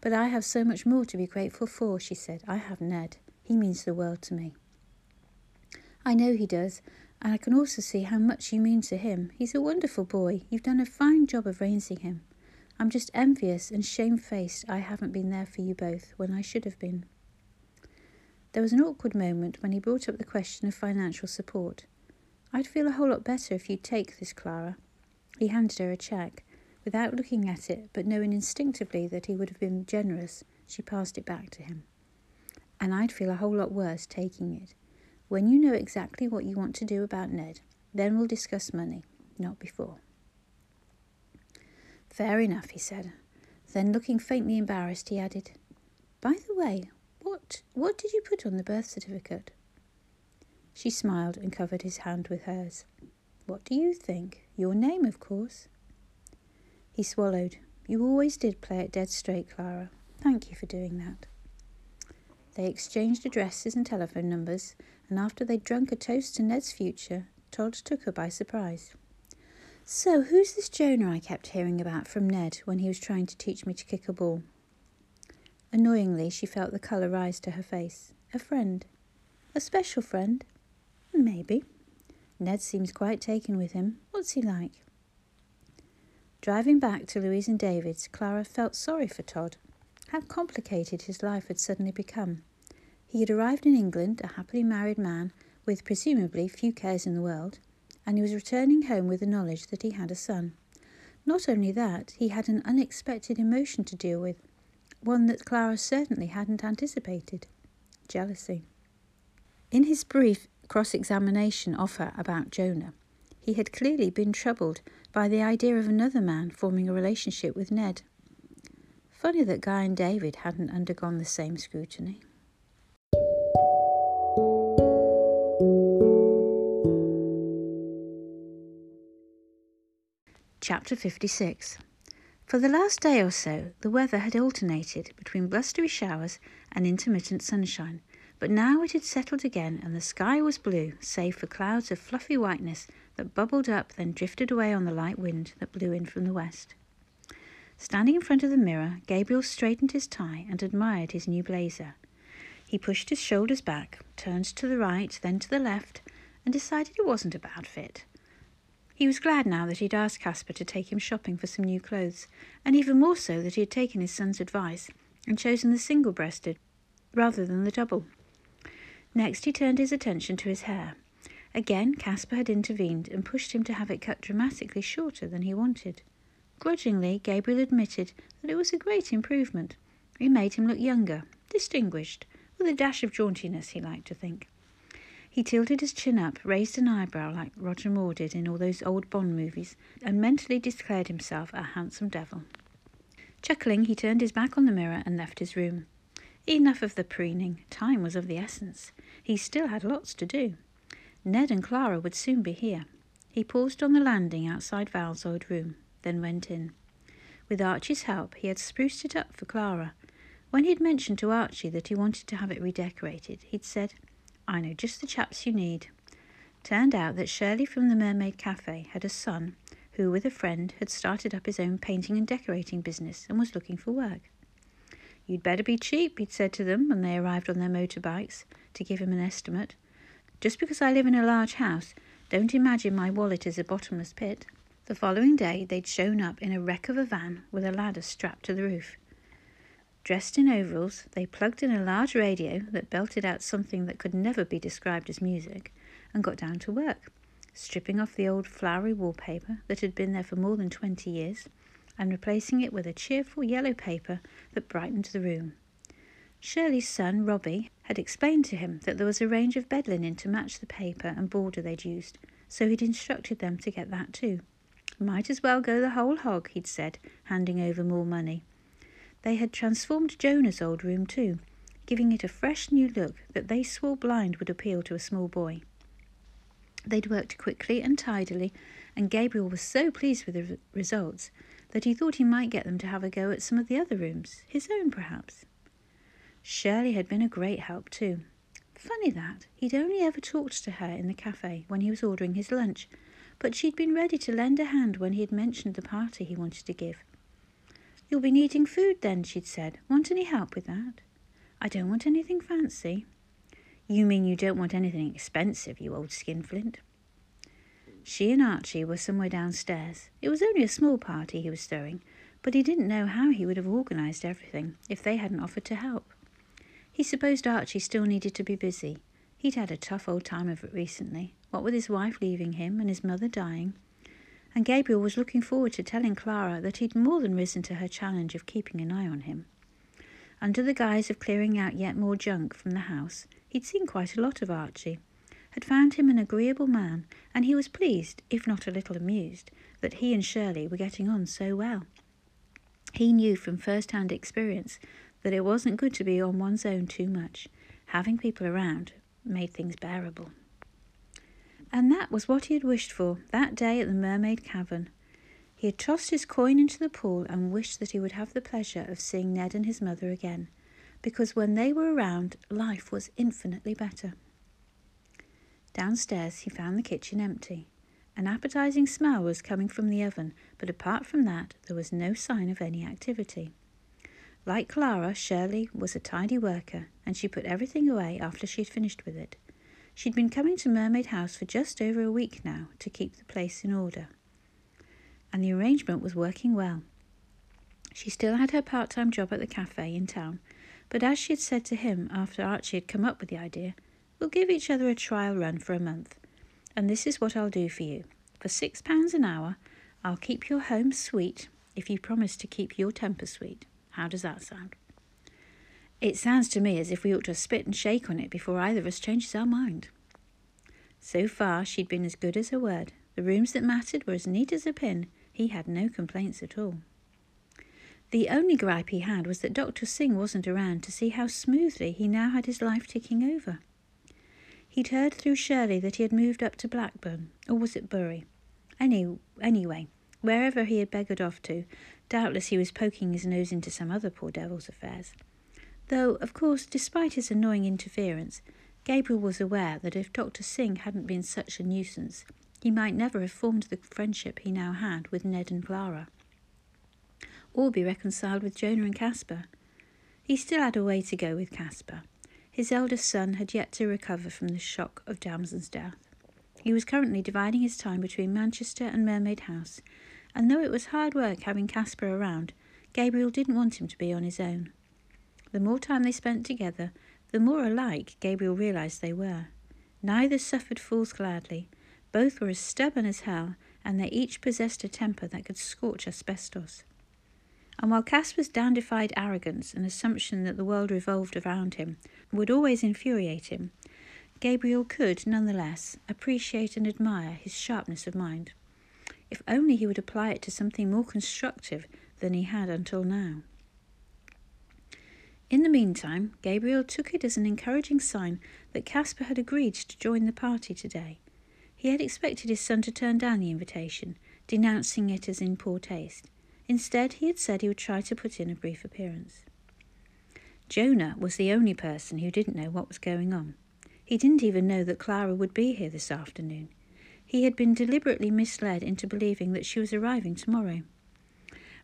But I have so much more to be grateful for, she said. I have Ned. He means the world to me. I know he does. And I can also see how much you mean to him. He's a wonderful boy. You've done a fine job of raising him. I'm just envious and shamefaced I haven't been there for you both when I should have been. There was an awkward moment when he brought up the question of financial support. I'd feel a whole lot better if you'd take this, Clara. He handed her a cheque. Without looking at it, but knowing instinctively that he would have been generous, she passed it back to him. and I'd feel a whole lot worse taking it. When you know exactly what you want to do about Ned, then we'll discuss money, not before." "Fair enough," he said. Then, looking faintly embarrassed, he added, "By the way, what, what did you put on the birth certificate?" She smiled and covered his hand with hers. "What do you think? Your name, of course." He swallowed. "You always did play it dead straight, Clara. Thank you for doing that." They exchanged addresses and telephone numbers, and after they'd drunk a toast to Ned's future, Todd took her by surprise. "So who's this Jonah I kept hearing about from Ned when he was trying to teach me to kick a ball?" Annoyingly, she felt the colour rise to her face. "A friend? A special friend?" "Maybe. Ned seems quite taken with him. What's he like?" Driving back to Louise and David's, Clara felt sorry for Todd. How complicated his life had suddenly become. He had arrived in England, a happily married man, with presumably few cares in the world, and he was returning home with the knowledge that he had a son. Not only that, he had an unexpected emotion to deal with, one that Clara certainly hadn't anticipated. Jealousy. In his brief cross-examination of her about Jonah, he had clearly been troubled by the idea of another man forming a relationship with Ned. Funny that Guy and David hadn't undergone the same scrutiny. Chapter fifty-six. For the last day or so, the weather had alternated between blustery showers and intermittent sunshine, but now it had settled again and the sky was blue, save for clouds of fluffy whiteness that bubbled up, then drifted away on the light wind that blew in from the west. Standing in front of the mirror, Gabriel straightened his tie and admired his new blazer. He pushed his shoulders back, turned to the right, then to the left, and decided it wasn't a bad fit. He was glad now that he'd asked Casper to take him shopping for some new clothes, and even more so that he had taken his son's advice and chosen the single-breasted rather than the double. Next he turned his attention to his hair. Again, Casper had intervened and pushed him to have it cut dramatically shorter than he wanted. Grudgingly, Gabriel admitted that it was a great improvement. It made him look younger, distinguished, with a dash of jauntiness, he liked to think. He tilted his chin up, raised an eyebrow like Roger Moore did in all those old Bond movies, and mentally declared himself a handsome devil. Chuckling, he turned his back on the mirror and left his room. Enough of the preening. Time was of the essence. He still had lots to do. Ned and Clara would soon be here. He paused on the landing outside Val's old room, then went in. With Archie's help, he had spruced it up for Clara. When he'd mentioned to Archie that he wanted to have it redecorated, he'd said, "I know just the chaps you need." Turned out that Shirley from the Mermaid Cafe had a son who, with a friend, had started up his own painting and decorating business and was looking for work. "You'd better be cheap," he'd said to them when they arrived on their motorbikes, to give him an estimate. "Just because I live in a large house, don't imagine my wallet is a bottomless pit." The following day they'd shown up in a wreck of a van with a ladder strapped to the roof. Dressed in overalls, they plugged in a large radio that belted out something that could never be described as music and got down to work, stripping off the old flowery wallpaper that had been there for more than twenty years and replacing it with a cheerful yellow paper that brightened the room. Shirley's son, Robbie, had explained to him that there was a range of bed linen to match the paper and border they'd used, so he'd instructed them to get that too. "Might as well go the whole hog," he'd said, handing over more money. They had transformed Jonah's old room too, giving it a fresh new look that they swore blind would appeal to a small boy. They'd worked quickly and tidily, and Gabriel was so pleased with the re- results that he thought he might get them to have a go at some of the other rooms, his own perhaps. Shirley had been a great help too. Funny that, he'd only ever talked to her in the cafe when he was ordering his lunch, but she'd been ready to lend a hand when he had mentioned the party he wanted to give. "You'll be needing food then," she'd said. "Want any help with that?" "I don't want anything fancy." "You mean you don't want anything expensive, you old skinflint?" She and Archie were somewhere downstairs. It was only a small party he was throwing, but he didn't know how he would have organised everything if they hadn't offered to help. He supposed Archie still needed to be busy. He'd had a tough old time of it recently, what with his wife leaving him and his mother dying. And Gabriel was looking forward to telling Clara that he'd more than risen to her challenge of keeping an eye on him. under the guise of clearing out yet more junk from the house. He'd seen quite a lot of Archie, had found him an agreeable man, and he was pleased, if not a little amused, that he and Shirley were getting on so well. He knew from first-hand experience that it wasn't good to be on one's own too much. Having people around made things bearable. And that was what he had wished for that day at the Mermaid Cavern. He had tossed his coin into the pool and wished that he would have the pleasure of seeing Ned and his mother again, because when they were around, life was infinitely better. Downstairs he found the kitchen empty. An appetising smell was coming from the oven, but apart from that there was no sign of any activity. Like Clara, Shirley was a tidy worker, and she put everything away after she'd finished with it. She'd been coming to Mermaid House for just over a week now to keep the place in order, and the arrangement was working well. She still had her part-time job at the cafe in town, but as she had said to him after Archie had come up with the idea, we'll give each other a trial run for a month, and this is what I'll do for you. For six pounds an hour, I'll keep your home sweet if you promise to keep your temper sweet. How does that sound? It sounds to me as if we ought to spit and shake on it before either of us changes our mind. So far, she'd been as good as her word. The rooms that mattered were as neat as a pin. He had no complaints at all. The only gripe he had was that Doctor Singh wasn't around to see how smoothly he now had his life ticking over. He'd heard through Shirley that he had moved up to Blackburn, or was it Bury? Any, anyway, wherever he had beggared off to, doubtless he was poking his nose into some other poor devil's affairs. Though, of course, despite his annoying interference, Gabriel was aware that if Doctor Singh hadn't been such a nuisance, he might never have formed the friendship he now had with Ned and Clara, or be reconciled with Jonah and Caspar. He still had a way to go with Caspar. His eldest son had yet to recover from the shock of Damson's death. He was currently dividing his time between Manchester and Mermaid House, and though it was hard work having Caspar around, Gabriel didn't want him to be on his own. The more time they spent together, the more alike Gabriel realised they were. Neither suffered fools gladly. Both were as stubborn as hell, and they each possessed a temper that could scorch asbestos. And while Caspar's dandified arrogance and assumption that the world revolved around him would always infuriate him, Gabriel could, nonetheless, appreciate and admire his sharpness of mind. If only he would apply it to something more constructive than he had until now. In the meantime, Gabriel took it as an encouraging sign that Caspar had agreed to join the party today. He had expected his son to turn down the invitation, denouncing it as in poor taste. Instead, he had said he would try to put in a brief appearance. Jonah was the only person who didn't know what was going on. He didn't even know that Clara would be here this afternoon. He had been deliberately misled into believing that she was arriving tomorrow.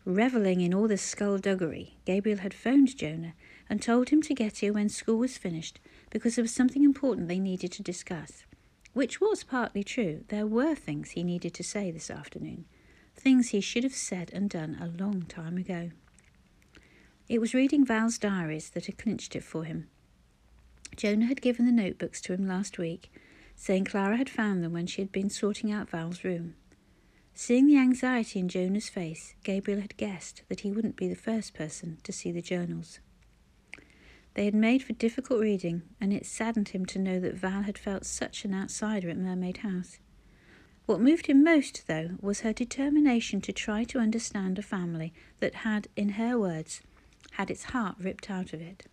Revelling in all this skullduggery, Gabriel had phoned Jonah and told him to get here when school was finished because there was something important they needed to discuss. Which was partly true. There were things he needed to say this afternoon, things he should have said and done a long time ago. It was reading Val's diaries that had clinched it for him. Jonah had given the notebooks to him last week, saying Clara had found them when she had been sorting out Val's room. Seeing the anxiety in Jonah's face, Gabriel had guessed that he wouldn't be the first person to see the journals. They had made for difficult reading, and it saddened him to know that Val had felt such an outsider at Mermaid House. What moved him most, though, was her determination to try to understand a family that had, in her words, had its heart ripped out of it.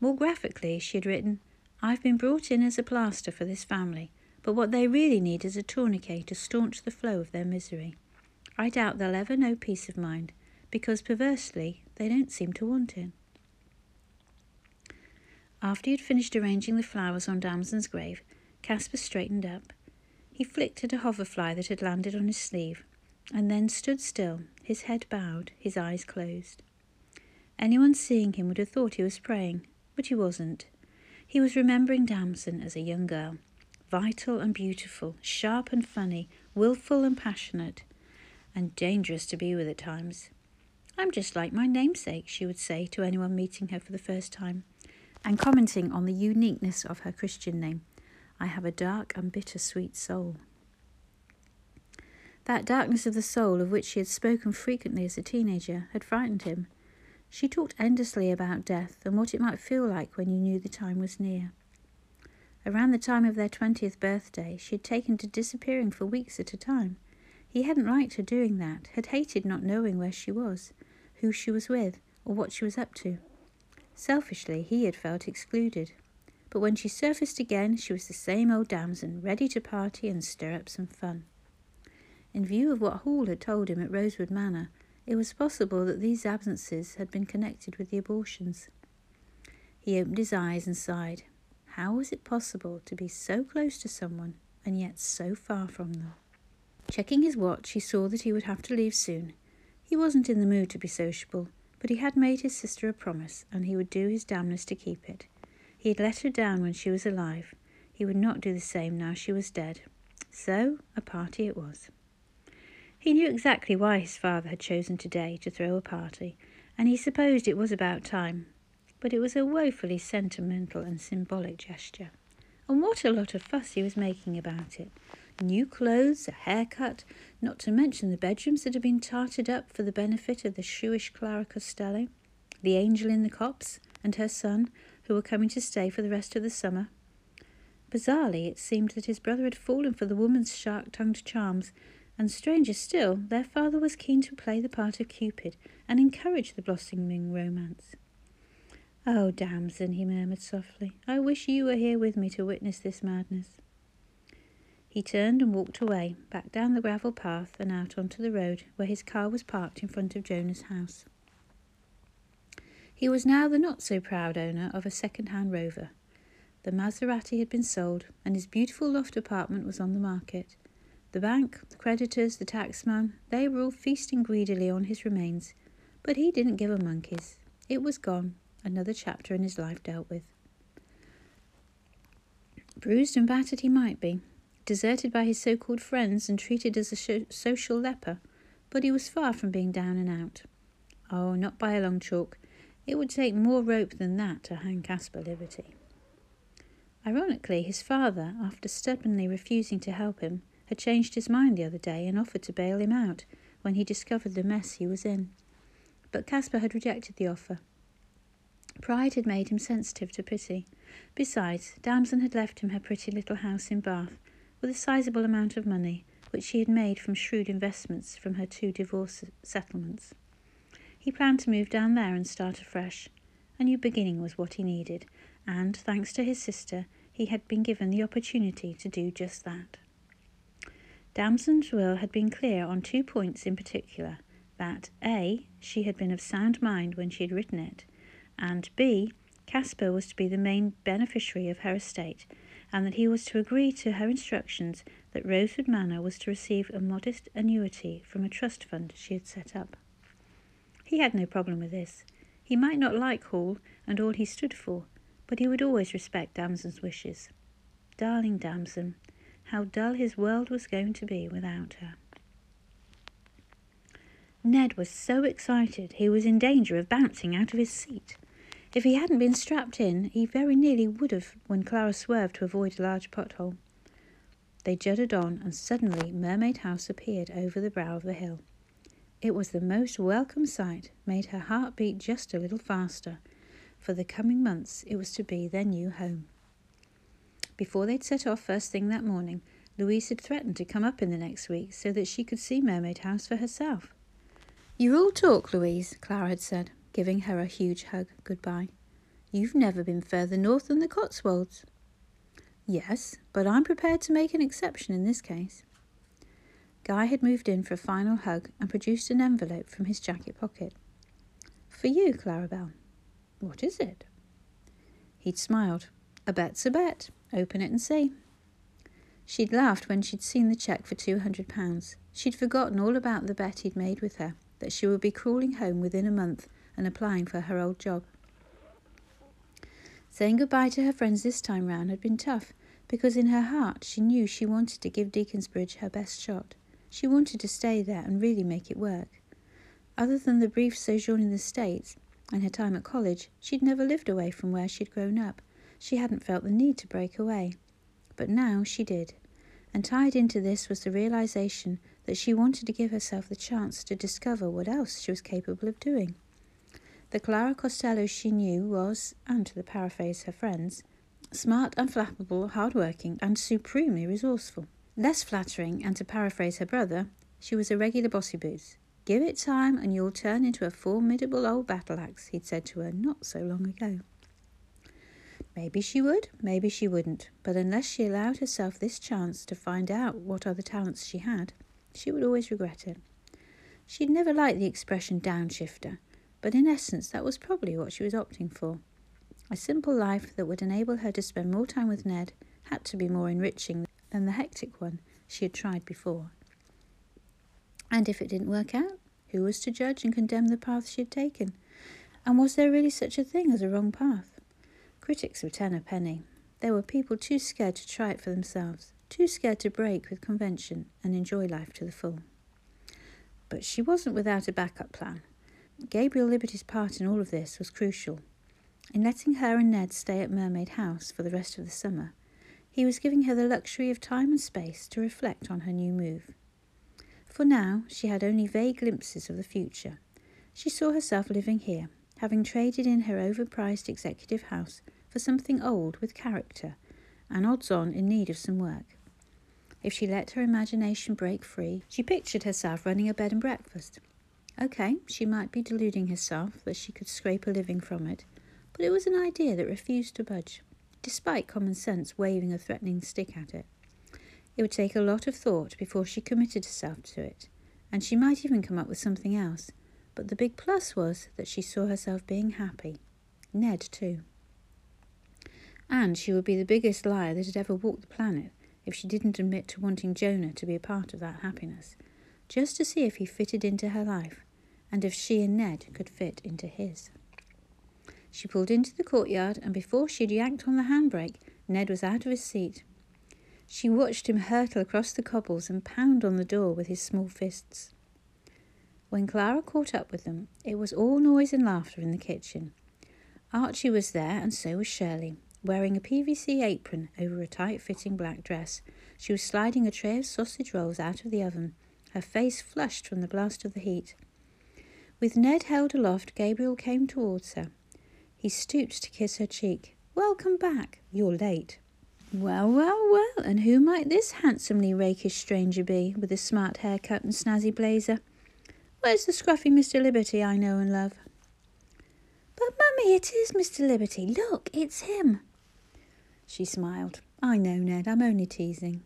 More graphically, she had written, "I've been brought in as a plaster for this family, but what they really need is a tourniquet to staunch the flow of their misery. I doubt they'll ever know peace of mind, because perversely they don't seem to want it." After he had finished arranging the flowers on Damson's grave, Caspar straightened up. He flicked at a hoverfly that had landed on his sleeve, and then stood still, his head bowed, his eyes closed. Anyone seeing him would have thought he was praying, but he wasn't. He was remembering Damson as a young girl, vital and beautiful, sharp and funny, willful and passionate, and dangerous to be with at times. "I'm just like my namesake," she would say to anyone meeting her for the first time, and commenting on the uniqueness of her Christian name. "I have a dark and bittersweet soul." That darkness of the soul of which she had spoken frequently as a teenager had frightened him. She talked endlessly about death and what it might feel like when you knew the time was near. Around the time of their twentieth birthday, she had taken to disappearing for weeks at a time. He hadn't liked her doing that, had hated not knowing where she was, who she was with, or what she was up to. Selfishly, he had felt excluded. But when she surfaced again, she was the same old damsel, ready to party and stir up some fun. In view of what Hall had told him at Rosewood Manor, it was possible that these absences had been connected with the abortions. He opened his eyes and sighed. How was it possible to be so close to someone and yet so far from them? Checking his watch, he saw that he would have to leave soon. He wasn't in the mood to be sociable, but he had made his sister a promise, and he would do his damnedest to keep it. He had let her down when she was alive. He would not do the same now she was dead. So, a party it was. He knew exactly why his father had chosen today to throw a party, and he supposed it was about time. But it was a woefully sentimental and symbolic gesture. And what a lot of fuss he was making about it. New clothes, a haircut, not to mention the bedrooms that had been tarted up for the benefit of the shrewish Clara Costello, the angel in the copse, and her son, who were coming to stay for the rest of the summer. Bizarrely, it seemed that his brother had fallen for the woman's sharp-tongued charms, and stranger still, their father was keen to play the part of Cupid and encourage the blossoming romance. "Oh, damson," he murmured softly, "I wish you were here with me to witness this madness." He turned and walked away, back down the gravel path and out onto the road, where his car was parked in front of Jonah's house. He was now the not-so-proud owner of a second-hand Rover. The Maserati had been sold, and his beautiful loft apartment was on the market. The bank, the creditors, the taxman, they were all feasting greedily on his remains, but he didn't give a monkey's. It was gone. Another chapter in his life dealt with. Bruised and battered he might be, deserted by his so-called friends and treated as a social leper, but he was far from being down and out. Oh, not by a long chalk. It would take more rope than that to hang Caspar Liberty. Ironically, his father, after stubbornly refusing to help him, had changed his mind the other day and offered to bail him out when he discovered the mess he was in. But Caspar had rejected the offer. Pride had made him sensitive to pity. Besides, Damson had left him her pretty little house in Bath, with a sizable amount of money, which she had made from shrewd investments from her two divorce settlements. He planned to move down there and start afresh. A new beginning was what he needed, and, thanks to his sister, he had been given the opportunity to do just that. Damson's will had been clear on two points in particular, that A, she had been of sound mind when she had written it, and B, Caspar was to be the main beneficiary of her estate, and that he was to agree to her instructions that Rosewood Manor was to receive a modest annuity from a trust fund she had set up. He had no problem with this. He might not like Hall and all he stood for, but he would always respect Damson's wishes. Darling Damson, how dull his world was going to be without her. Ned was so excited he was in danger of bouncing out of his seat. If he hadn't been strapped in, he very nearly would have when Clara swerved to avoid a large pothole. They jutted on, and suddenly Mermaid House appeared over the brow of the hill. It was the most welcome sight, made her heart beat just a little faster. For the coming months, it was to be their new home. Before they'd set off first thing that morning, Louise had threatened to come up in the next week so that she could see Mermaid House for herself. "You're all talk, Louise," Clara had said, giving her a huge hug goodbye. "You've never been further north than the Cotswolds." "Yes, but I'm prepared to make an exception in this case." Guy had moved in for a final hug and produced an envelope from his jacket pocket. "For you, Clarabelle." "What is it?" He'd smiled. "A bet's a bet. Open it and see." She'd laughed when she'd seen the cheque for two hundred pounds. She'd forgotten all about the bet he'd made with her, that she would be crawling home within a month and applying for her old job. Saying goodbye to her friends this time round had been tough, because in her heart she knew she wanted to give Deaconsbridge her best shot. She wanted to stay there and really make it work. Other than the brief sojourn in the States and her time at college, she'd never lived away from where she'd grown up. She hadn't felt the need to break away. But now she did. And tied into this was the realization that she wanted to give herself the chance to discover what else she was capable of doing. The Clara Costello she knew was, and to paraphrase her friends, smart, unflappable, hard-working, and supremely resourceful. Less flattering, and to paraphrase her brother, she was a regular bossy-boots. "Give it time and you'll turn into a formidable old battle-axe," he'd said to her not so long ago. Maybe she would, maybe she wouldn't, but unless she allowed herself this chance to find out what other talents she had, she would always regret it. She'd never liked the expression downshifter, but in essence that was probably what she was opting for. A simple life that would enable her to spend more time with Ned had to be more enriching than the hectic one she had tried before. And if it didn't work out, who was to judge and condemn the path she had taken? And was there really such a thing as a wrong path? Critics were ten a penny. There were people too scared to try it for themselves, too scared to break with convention and enjoy life to the full. But she wasn't without a backup plan. Gabriel Liberty's part in all of this was crucial. In letting her and Ned stay at Mermaid House for the rest of the summer, he was giving her the luxury of time and space to reflect on her new move. For now, she had only vague glimpses of the future. She saw herself living here, having traded in her overpriced executive house for something old with character, and odds-on in need of some work. If she let her imagination break free, she pictured herself running a bed and breakfast. Okay, she might be deluding herself that she could scrape a living from it, but it was an idea that refused to budge, despite common sense waving a threatening stick at it. It would take a lot of thought before she committed herself to it, and she might even come up with something else, but the big plus was that she saw herself being happy. Ned, too. And she would be the biggest liar that had ever walked the planet if she didn't admit to wanting Jonah to be a part of that happiness, just to see if he fitted into her life, and if she and Ned could fit into his. She pulled into the courtyard, and before she'd yanked on the handbrake, Ned was out of his seat. She watched him hurtle across the cobbles and pound on the door with his small fists. When Clara caught up with them, it was all noise and laughter in the kitchen. Archie was there, and so was Shirley. Wearing a P V C apron over a tight-fitting black dress, she was sliding a tray of sausage rolls out of the oven, her face flushed from the blast of the heat. With Ned held aloft, Gabriel came towards her. He stooped to kiss her cheek. "Welcome back. You're late." Well, well, well, and who might this handsomely rakish stranger be, with a smart haircut and snazzy blazer? "Where's the scruffy Mister Liberty I know and love?" "But, Mummy, it is Mister Liberty. Look, it's him." She smiled. "I know, Ned, I'm only teasing."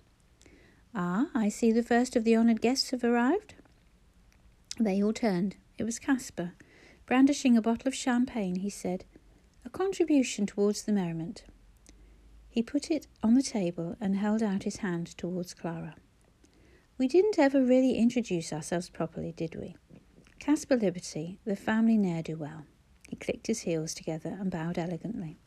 "Ah, I see the first of the honoured guests have arrived." They all turned. It was Caspar. Brandishing a bottle of champagne, he said, "A contribution towards the merriment." He put it on the table and held out his hand towards Clara. We didn't ever really introduce ourselves properly, did we? Caspar Liberty, the family ne'er-do-well. He clicked his heels together and bowed elegantly.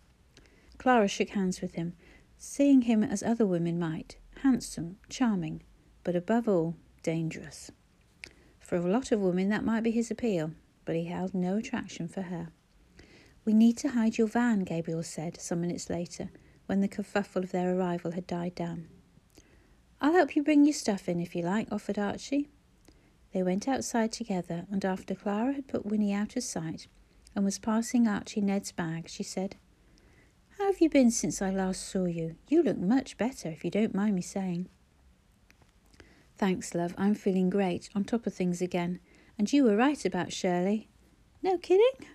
Clara shook hands with him, seeing him as other women might, handsome, charming, but above all, dangerous. For a lot of women that might be his appeal, but he held no attraction for her. "We need to hide your van," Gabriel said some minutes later, when the kerfuffle of their arrival had died down. "I'll help you bring your stuff in if you like," offered Archie. They went outside together, and after Clara had put Winnie out of sight and was passing Archie Ned's bag, she said, "How have you been since I last saw you? You look much better, if you don't mind me saying." "Thanks, love. I'm feeling great, on top of things again. And you were right about Shirley." "No kidding?"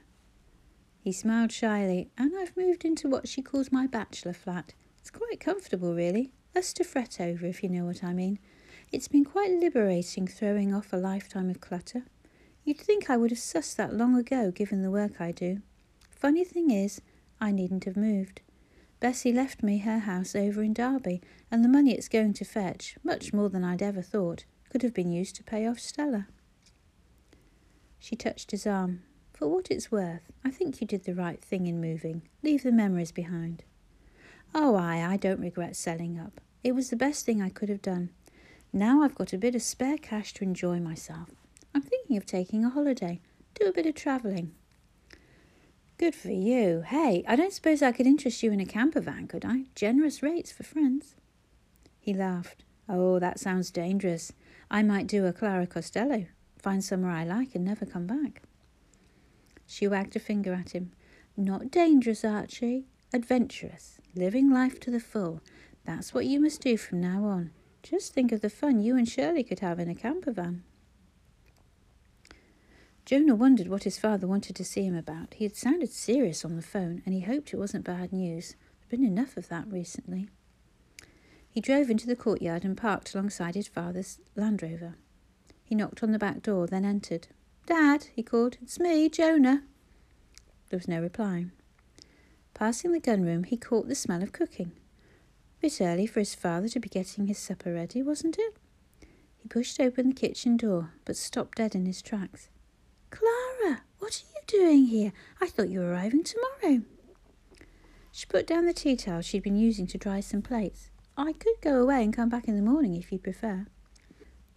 He smiled shyly. "And I've moved into what she calls my bachelor flat. It's quite comfortable, really. Less to fret over, if you know what I mean. It's been quite liberating throwing off a lifetime of clutter. You'd think I would have sussed that long ago, given the work I do. Funny thing is, I needn't have moved. Bessie left me her house over in Derby, and the money it's going to fetch, much more than I'd ever thought, could have been used to pay off Stella." She touched his arm. "For what it's worth, I think you did the right thing in moving. Leave the memories behind." "Oh, aye, I don't regret selling up. It was the best thing I could have done. Now I've got a bit of spare cash to enjoy myself. I'm thinking of taking a holiday, do a bit of travelling." "Good for you. Hey, I don't suppose I could interest you in a camper van, could I? Generous rates for friends." He laughed. "Oh, that sounds dangerous. I might do a Clara Costello, find somewhere I like and never come back." She wagged a finger at him. Not dangerous, Archie. Adventurous. Living life to the full. That's what you must do from now on. Just think of the fun you and Shirley could have in a camper van. Jonah wondered what his father wanted to see him about. He had sounded serious on the phone, and he hoped it wasn't bad news. There'd been enough of that recently. He drove into the courtyard and parked alongside his father's Land Rover. He knocked on the back door, then entered. "Dad," he called, "it's me, Jonah." There was no reply. Passing the gunroom, he caught the smell of cooking. A bit early for his father to be getting his supper ready, wasn't it? He pushed open the kitchen door, but stopped dead in his tracks. "Clara, what are you doing here? I thought you were arriving tomorrow." She put down the tea towel she'd been using to dry some plates. "I could go away and come back in the morning if you prefer."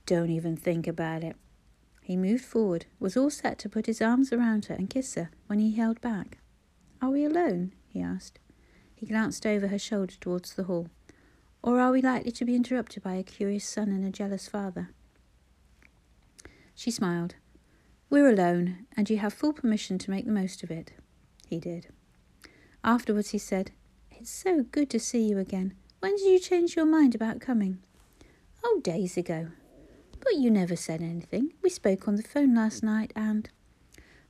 "Don't even think about it." He moved forward, was all set to put his arms around her and kiss her when he held back. "Are we alone?" he asked. He glanced over her shoulder towards the hall. "Or are we likely to be interrupted by a curious son and a jealous father?" She smiled. "We're alone, and you have full permission to make the most of it." He did. Afterwards he said, "It's so good to see you again. When did you change your mind about coming?" "Oh, days ago. But you never said anything. We spoke on the phone last night and—"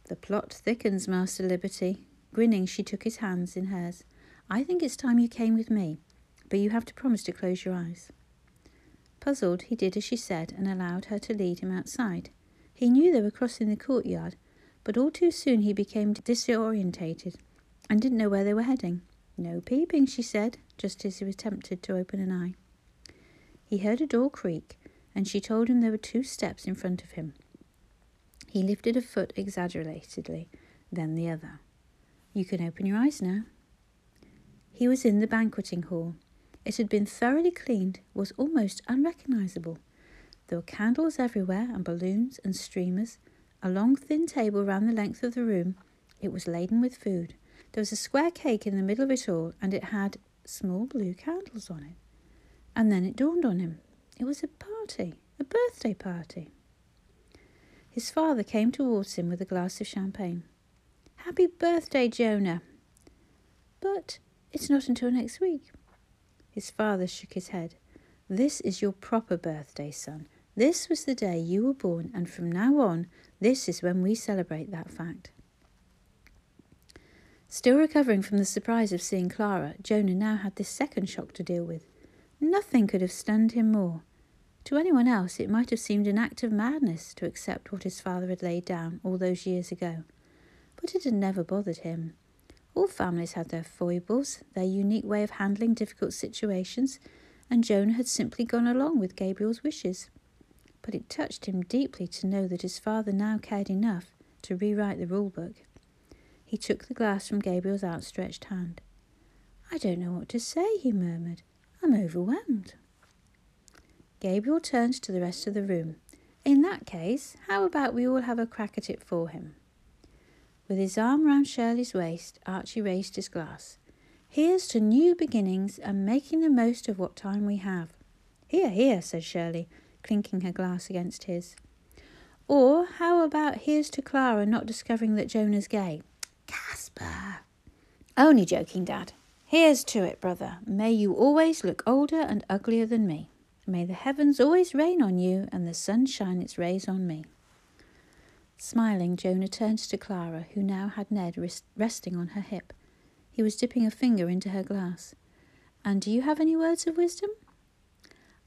"The plot thickens, Master Liberty." Grinning, she took his hands in hers. "I think it's time you came with me, but you have to promise to close your eyes." Puzzled, he did as she said and allowed her to lead him outside. He knew they were crossing the courtyard, but all too soon he became disorientated and didn't know where they were heading. "No peeping," she said, just as he was tempted to open an eye. He heard a door creak, and she told him there were two steps in front of him. He lifted a foot exaggeratedly, then the other. "You can open your eyes now." He was in the banqueting hall. It had been thoroughly cleaned, was almost unrecognisable. There were candles everywhere and balloons and streamers. A long thin table ran the length of the room. It was laden with food. There was a square cake in the middle of it all, and it had small blue candles on it. And then it dawned on him. It was a party, a birthday party. His father came towards him with a glass of champagne. "Happy birthday, Jonah." "But it's not until next week." His father shook his head. "This is your proper birthday, son. This was the day you were born, and from now on, this is when we celebrate that fact." Still recovering from the surprise of seeing Clara, Jonah now had this second shock to deal with. Nothing could have stunned him more. To anyone else, it might have seemed an act of madness to accept what his father had laid down all those years ago. But it had never bothered him. All families had their foibles, their unique way of handling difficult situations, and Jonah had simply gone along with Gabriel's wishes. But it touched him deeply to know that his father now cared enough to rewrite the rule book. He took the glass from Gabriel's outstretched hand. "I don't know what to say," he murmured. "I'm overwhelmed." Gabriel turned to the rest of the room. "In that case, how about we all have a crack at it for him?" With his arm round Shirley's waist, Archie raised his glass. "Here's to new beginnings and making the most of what time we have." "Hear, hear," said Shirley, clinking her glass against his. "Or how about here's to Clara not discovering that Jonah's gay?" "Casper!" "Only joking, Dad." "Here's to it, brother. May you always look older and uglier than me. May the heavens always rain on you and the sun shine its rays on me." Smiling, Jonah turned to Clara, who now had Ned rest- resting on her hip. He was dipping a finger into her glass. "And do you have any words of wisdom?"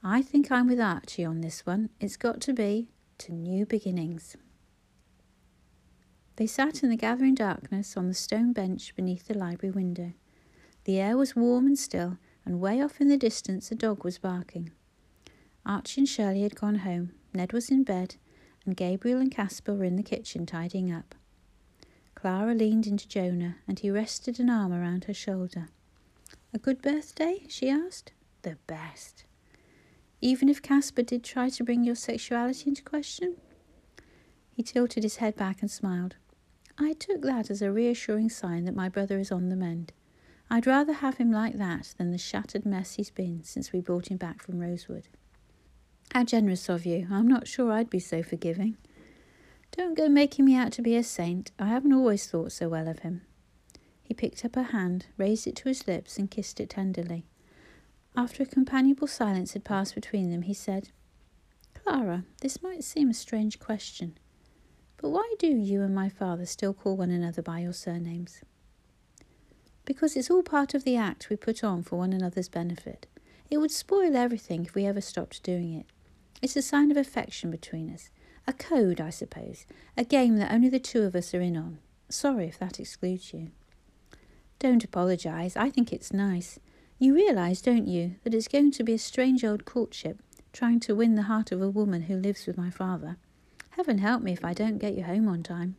"I think I'm with Archie on this one. It's got to be to new beginnings." They sat in the gathering darkness on the stone bench beneath the library window. The air was warm and still, and way off in the distance a dog was barking. Archie and Shirley had gone home, Ned was in bed, and Gabriel and Casper were in the kitchen tidying up. Clara leaned into Jonah, and he rested an arm around her shoulder. "A good birthday?" she asked. "The best." "Even if Casper did try to bring your sexuality into question?" He tilted his head back and smiled. "I took that as a reassuring sign that my brother is on the mend. I'd rather have him like that than the shattered mess he's been since we brought him back from Rosewood." "How generous of you. I'm not sure I'd be so forgiving." Don't go making me out to be a saint. I haven't always thought so well of him. He picked up her hand, raised it to his lips, and kissed it tenderly. After a companionable silence had passed between them, he said, Clara, this might seem a strange question, but why do you and my father still call one another by your surnames? Because it's all part of the act we put on for one another's benefit. It would spoil everything if we ever stopped doing it. It's a sign of affection between us. A code, I suppose. A game that only the two of us are in on. Sorry if that excludes you. Don't apologise. I think it's nice. You realise, don't you, that it's going to be a strange old courtship, trying to win the heart of a woman who lives with my father. Heaven help me if I don't get you home on time.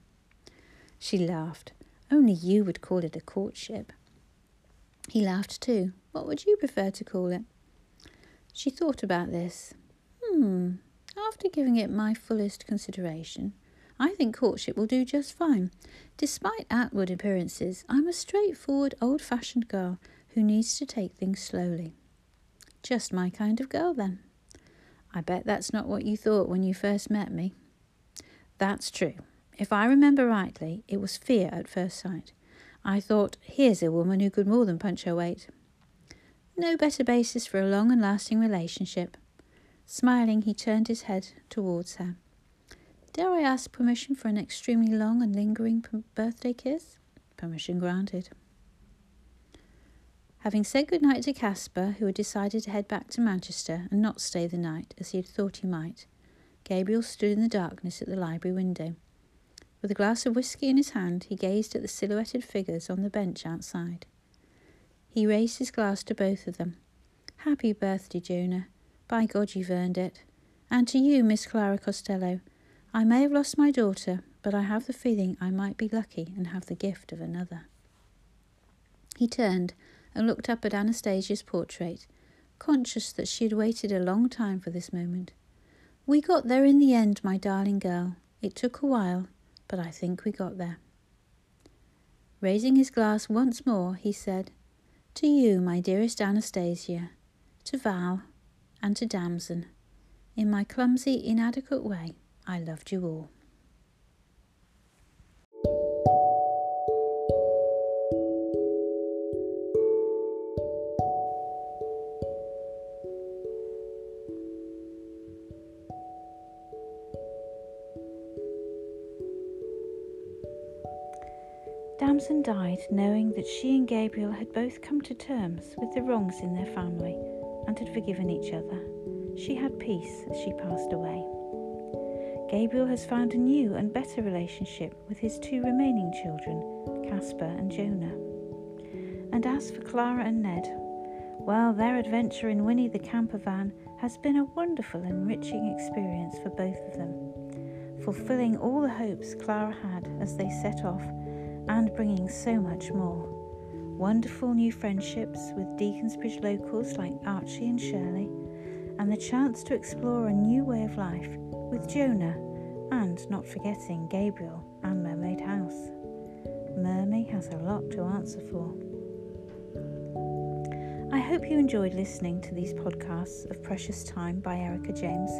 She laughed. Only you would call it a courtship. He laughed too. What would you prefer to call it? She thought about this. Hmm. After giving it my fullest consideration, I think courtship will do just fine. Despite outward appearances, I'm a straightforward, old-fashioned girl who needs to take things slowly. Just my kind of girl, then. I bet that's not what you thought when you first met me. That's true. If I remember rightly, it was fear at first sight. I thought, here's a woman who could more than punch her weight. No better basis for a long and lasting relationship. Smiling, he turned his head towards her. Dare I ask permission for an extremely long and lingering birthday kiss? Permission granted. Having said goodnight to Caspar, who had decided to head back to Manchester and not stay the night, as he had thought he might, Gabriel stood in the darkness at the library window. With a glass of whisky in his hand, he gazed at the silhouetted figures on the bench outside. He raised his glass to both of them. Happy birthday, Jonah. By God, you've earned it. And to you, Miss Clara Costello. I may have lost my daughter, but I have the feeling I might be lucky and have the gift of another. He turned and looked up at Anastasia's portrait, conscious that she had waited a long time for this moment. We got there in the end, my darling girl. It took a while. But I think we got there. Raising his glass once more, he said, To you, my dearest Anastasia, to Val, and to Damson, in my clumsy, inadequate way, I loved you all. Damson died knowing that she and Gabriel had both come to terms with the wrongs in their family and had forgiven each other. She had peace as she passed away. Gabriel has found a new and better relationship with his two remaining children, Caspar and Jonah. And as for Clara and Ned, well, their adventure in Winnie the camper van has been a wonderful, enriching experience for both of them, fulfilling all the hopes Clara had as they set off and bringing so much more. Wonderful new friendships with Deaconsbridge locals like Archie and Shirley, and the chance to explore a new way of life with Jonah, and not forgetting Gabriel and Mermaid House. Mermaid has a lot to answer for. I hope you enjoyed listening to these podcasts of Precious Time by Erica James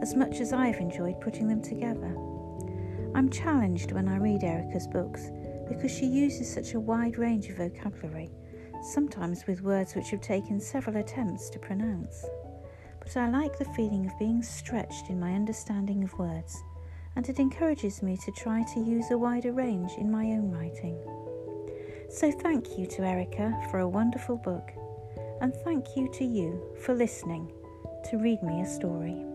as much as I've enjoyed putting them together. I'm challenged when I read Erica's books because she uses such a wide range of vocabulary, sometimes with words which have taken several attempts to pronounce. But I like the feeling of being stretched in my understanding of words, and it encourages me to try to use a wider range in my own writing. So thank you to Erica for a wonderful book, and thank you to you for listening to Read Me a Story.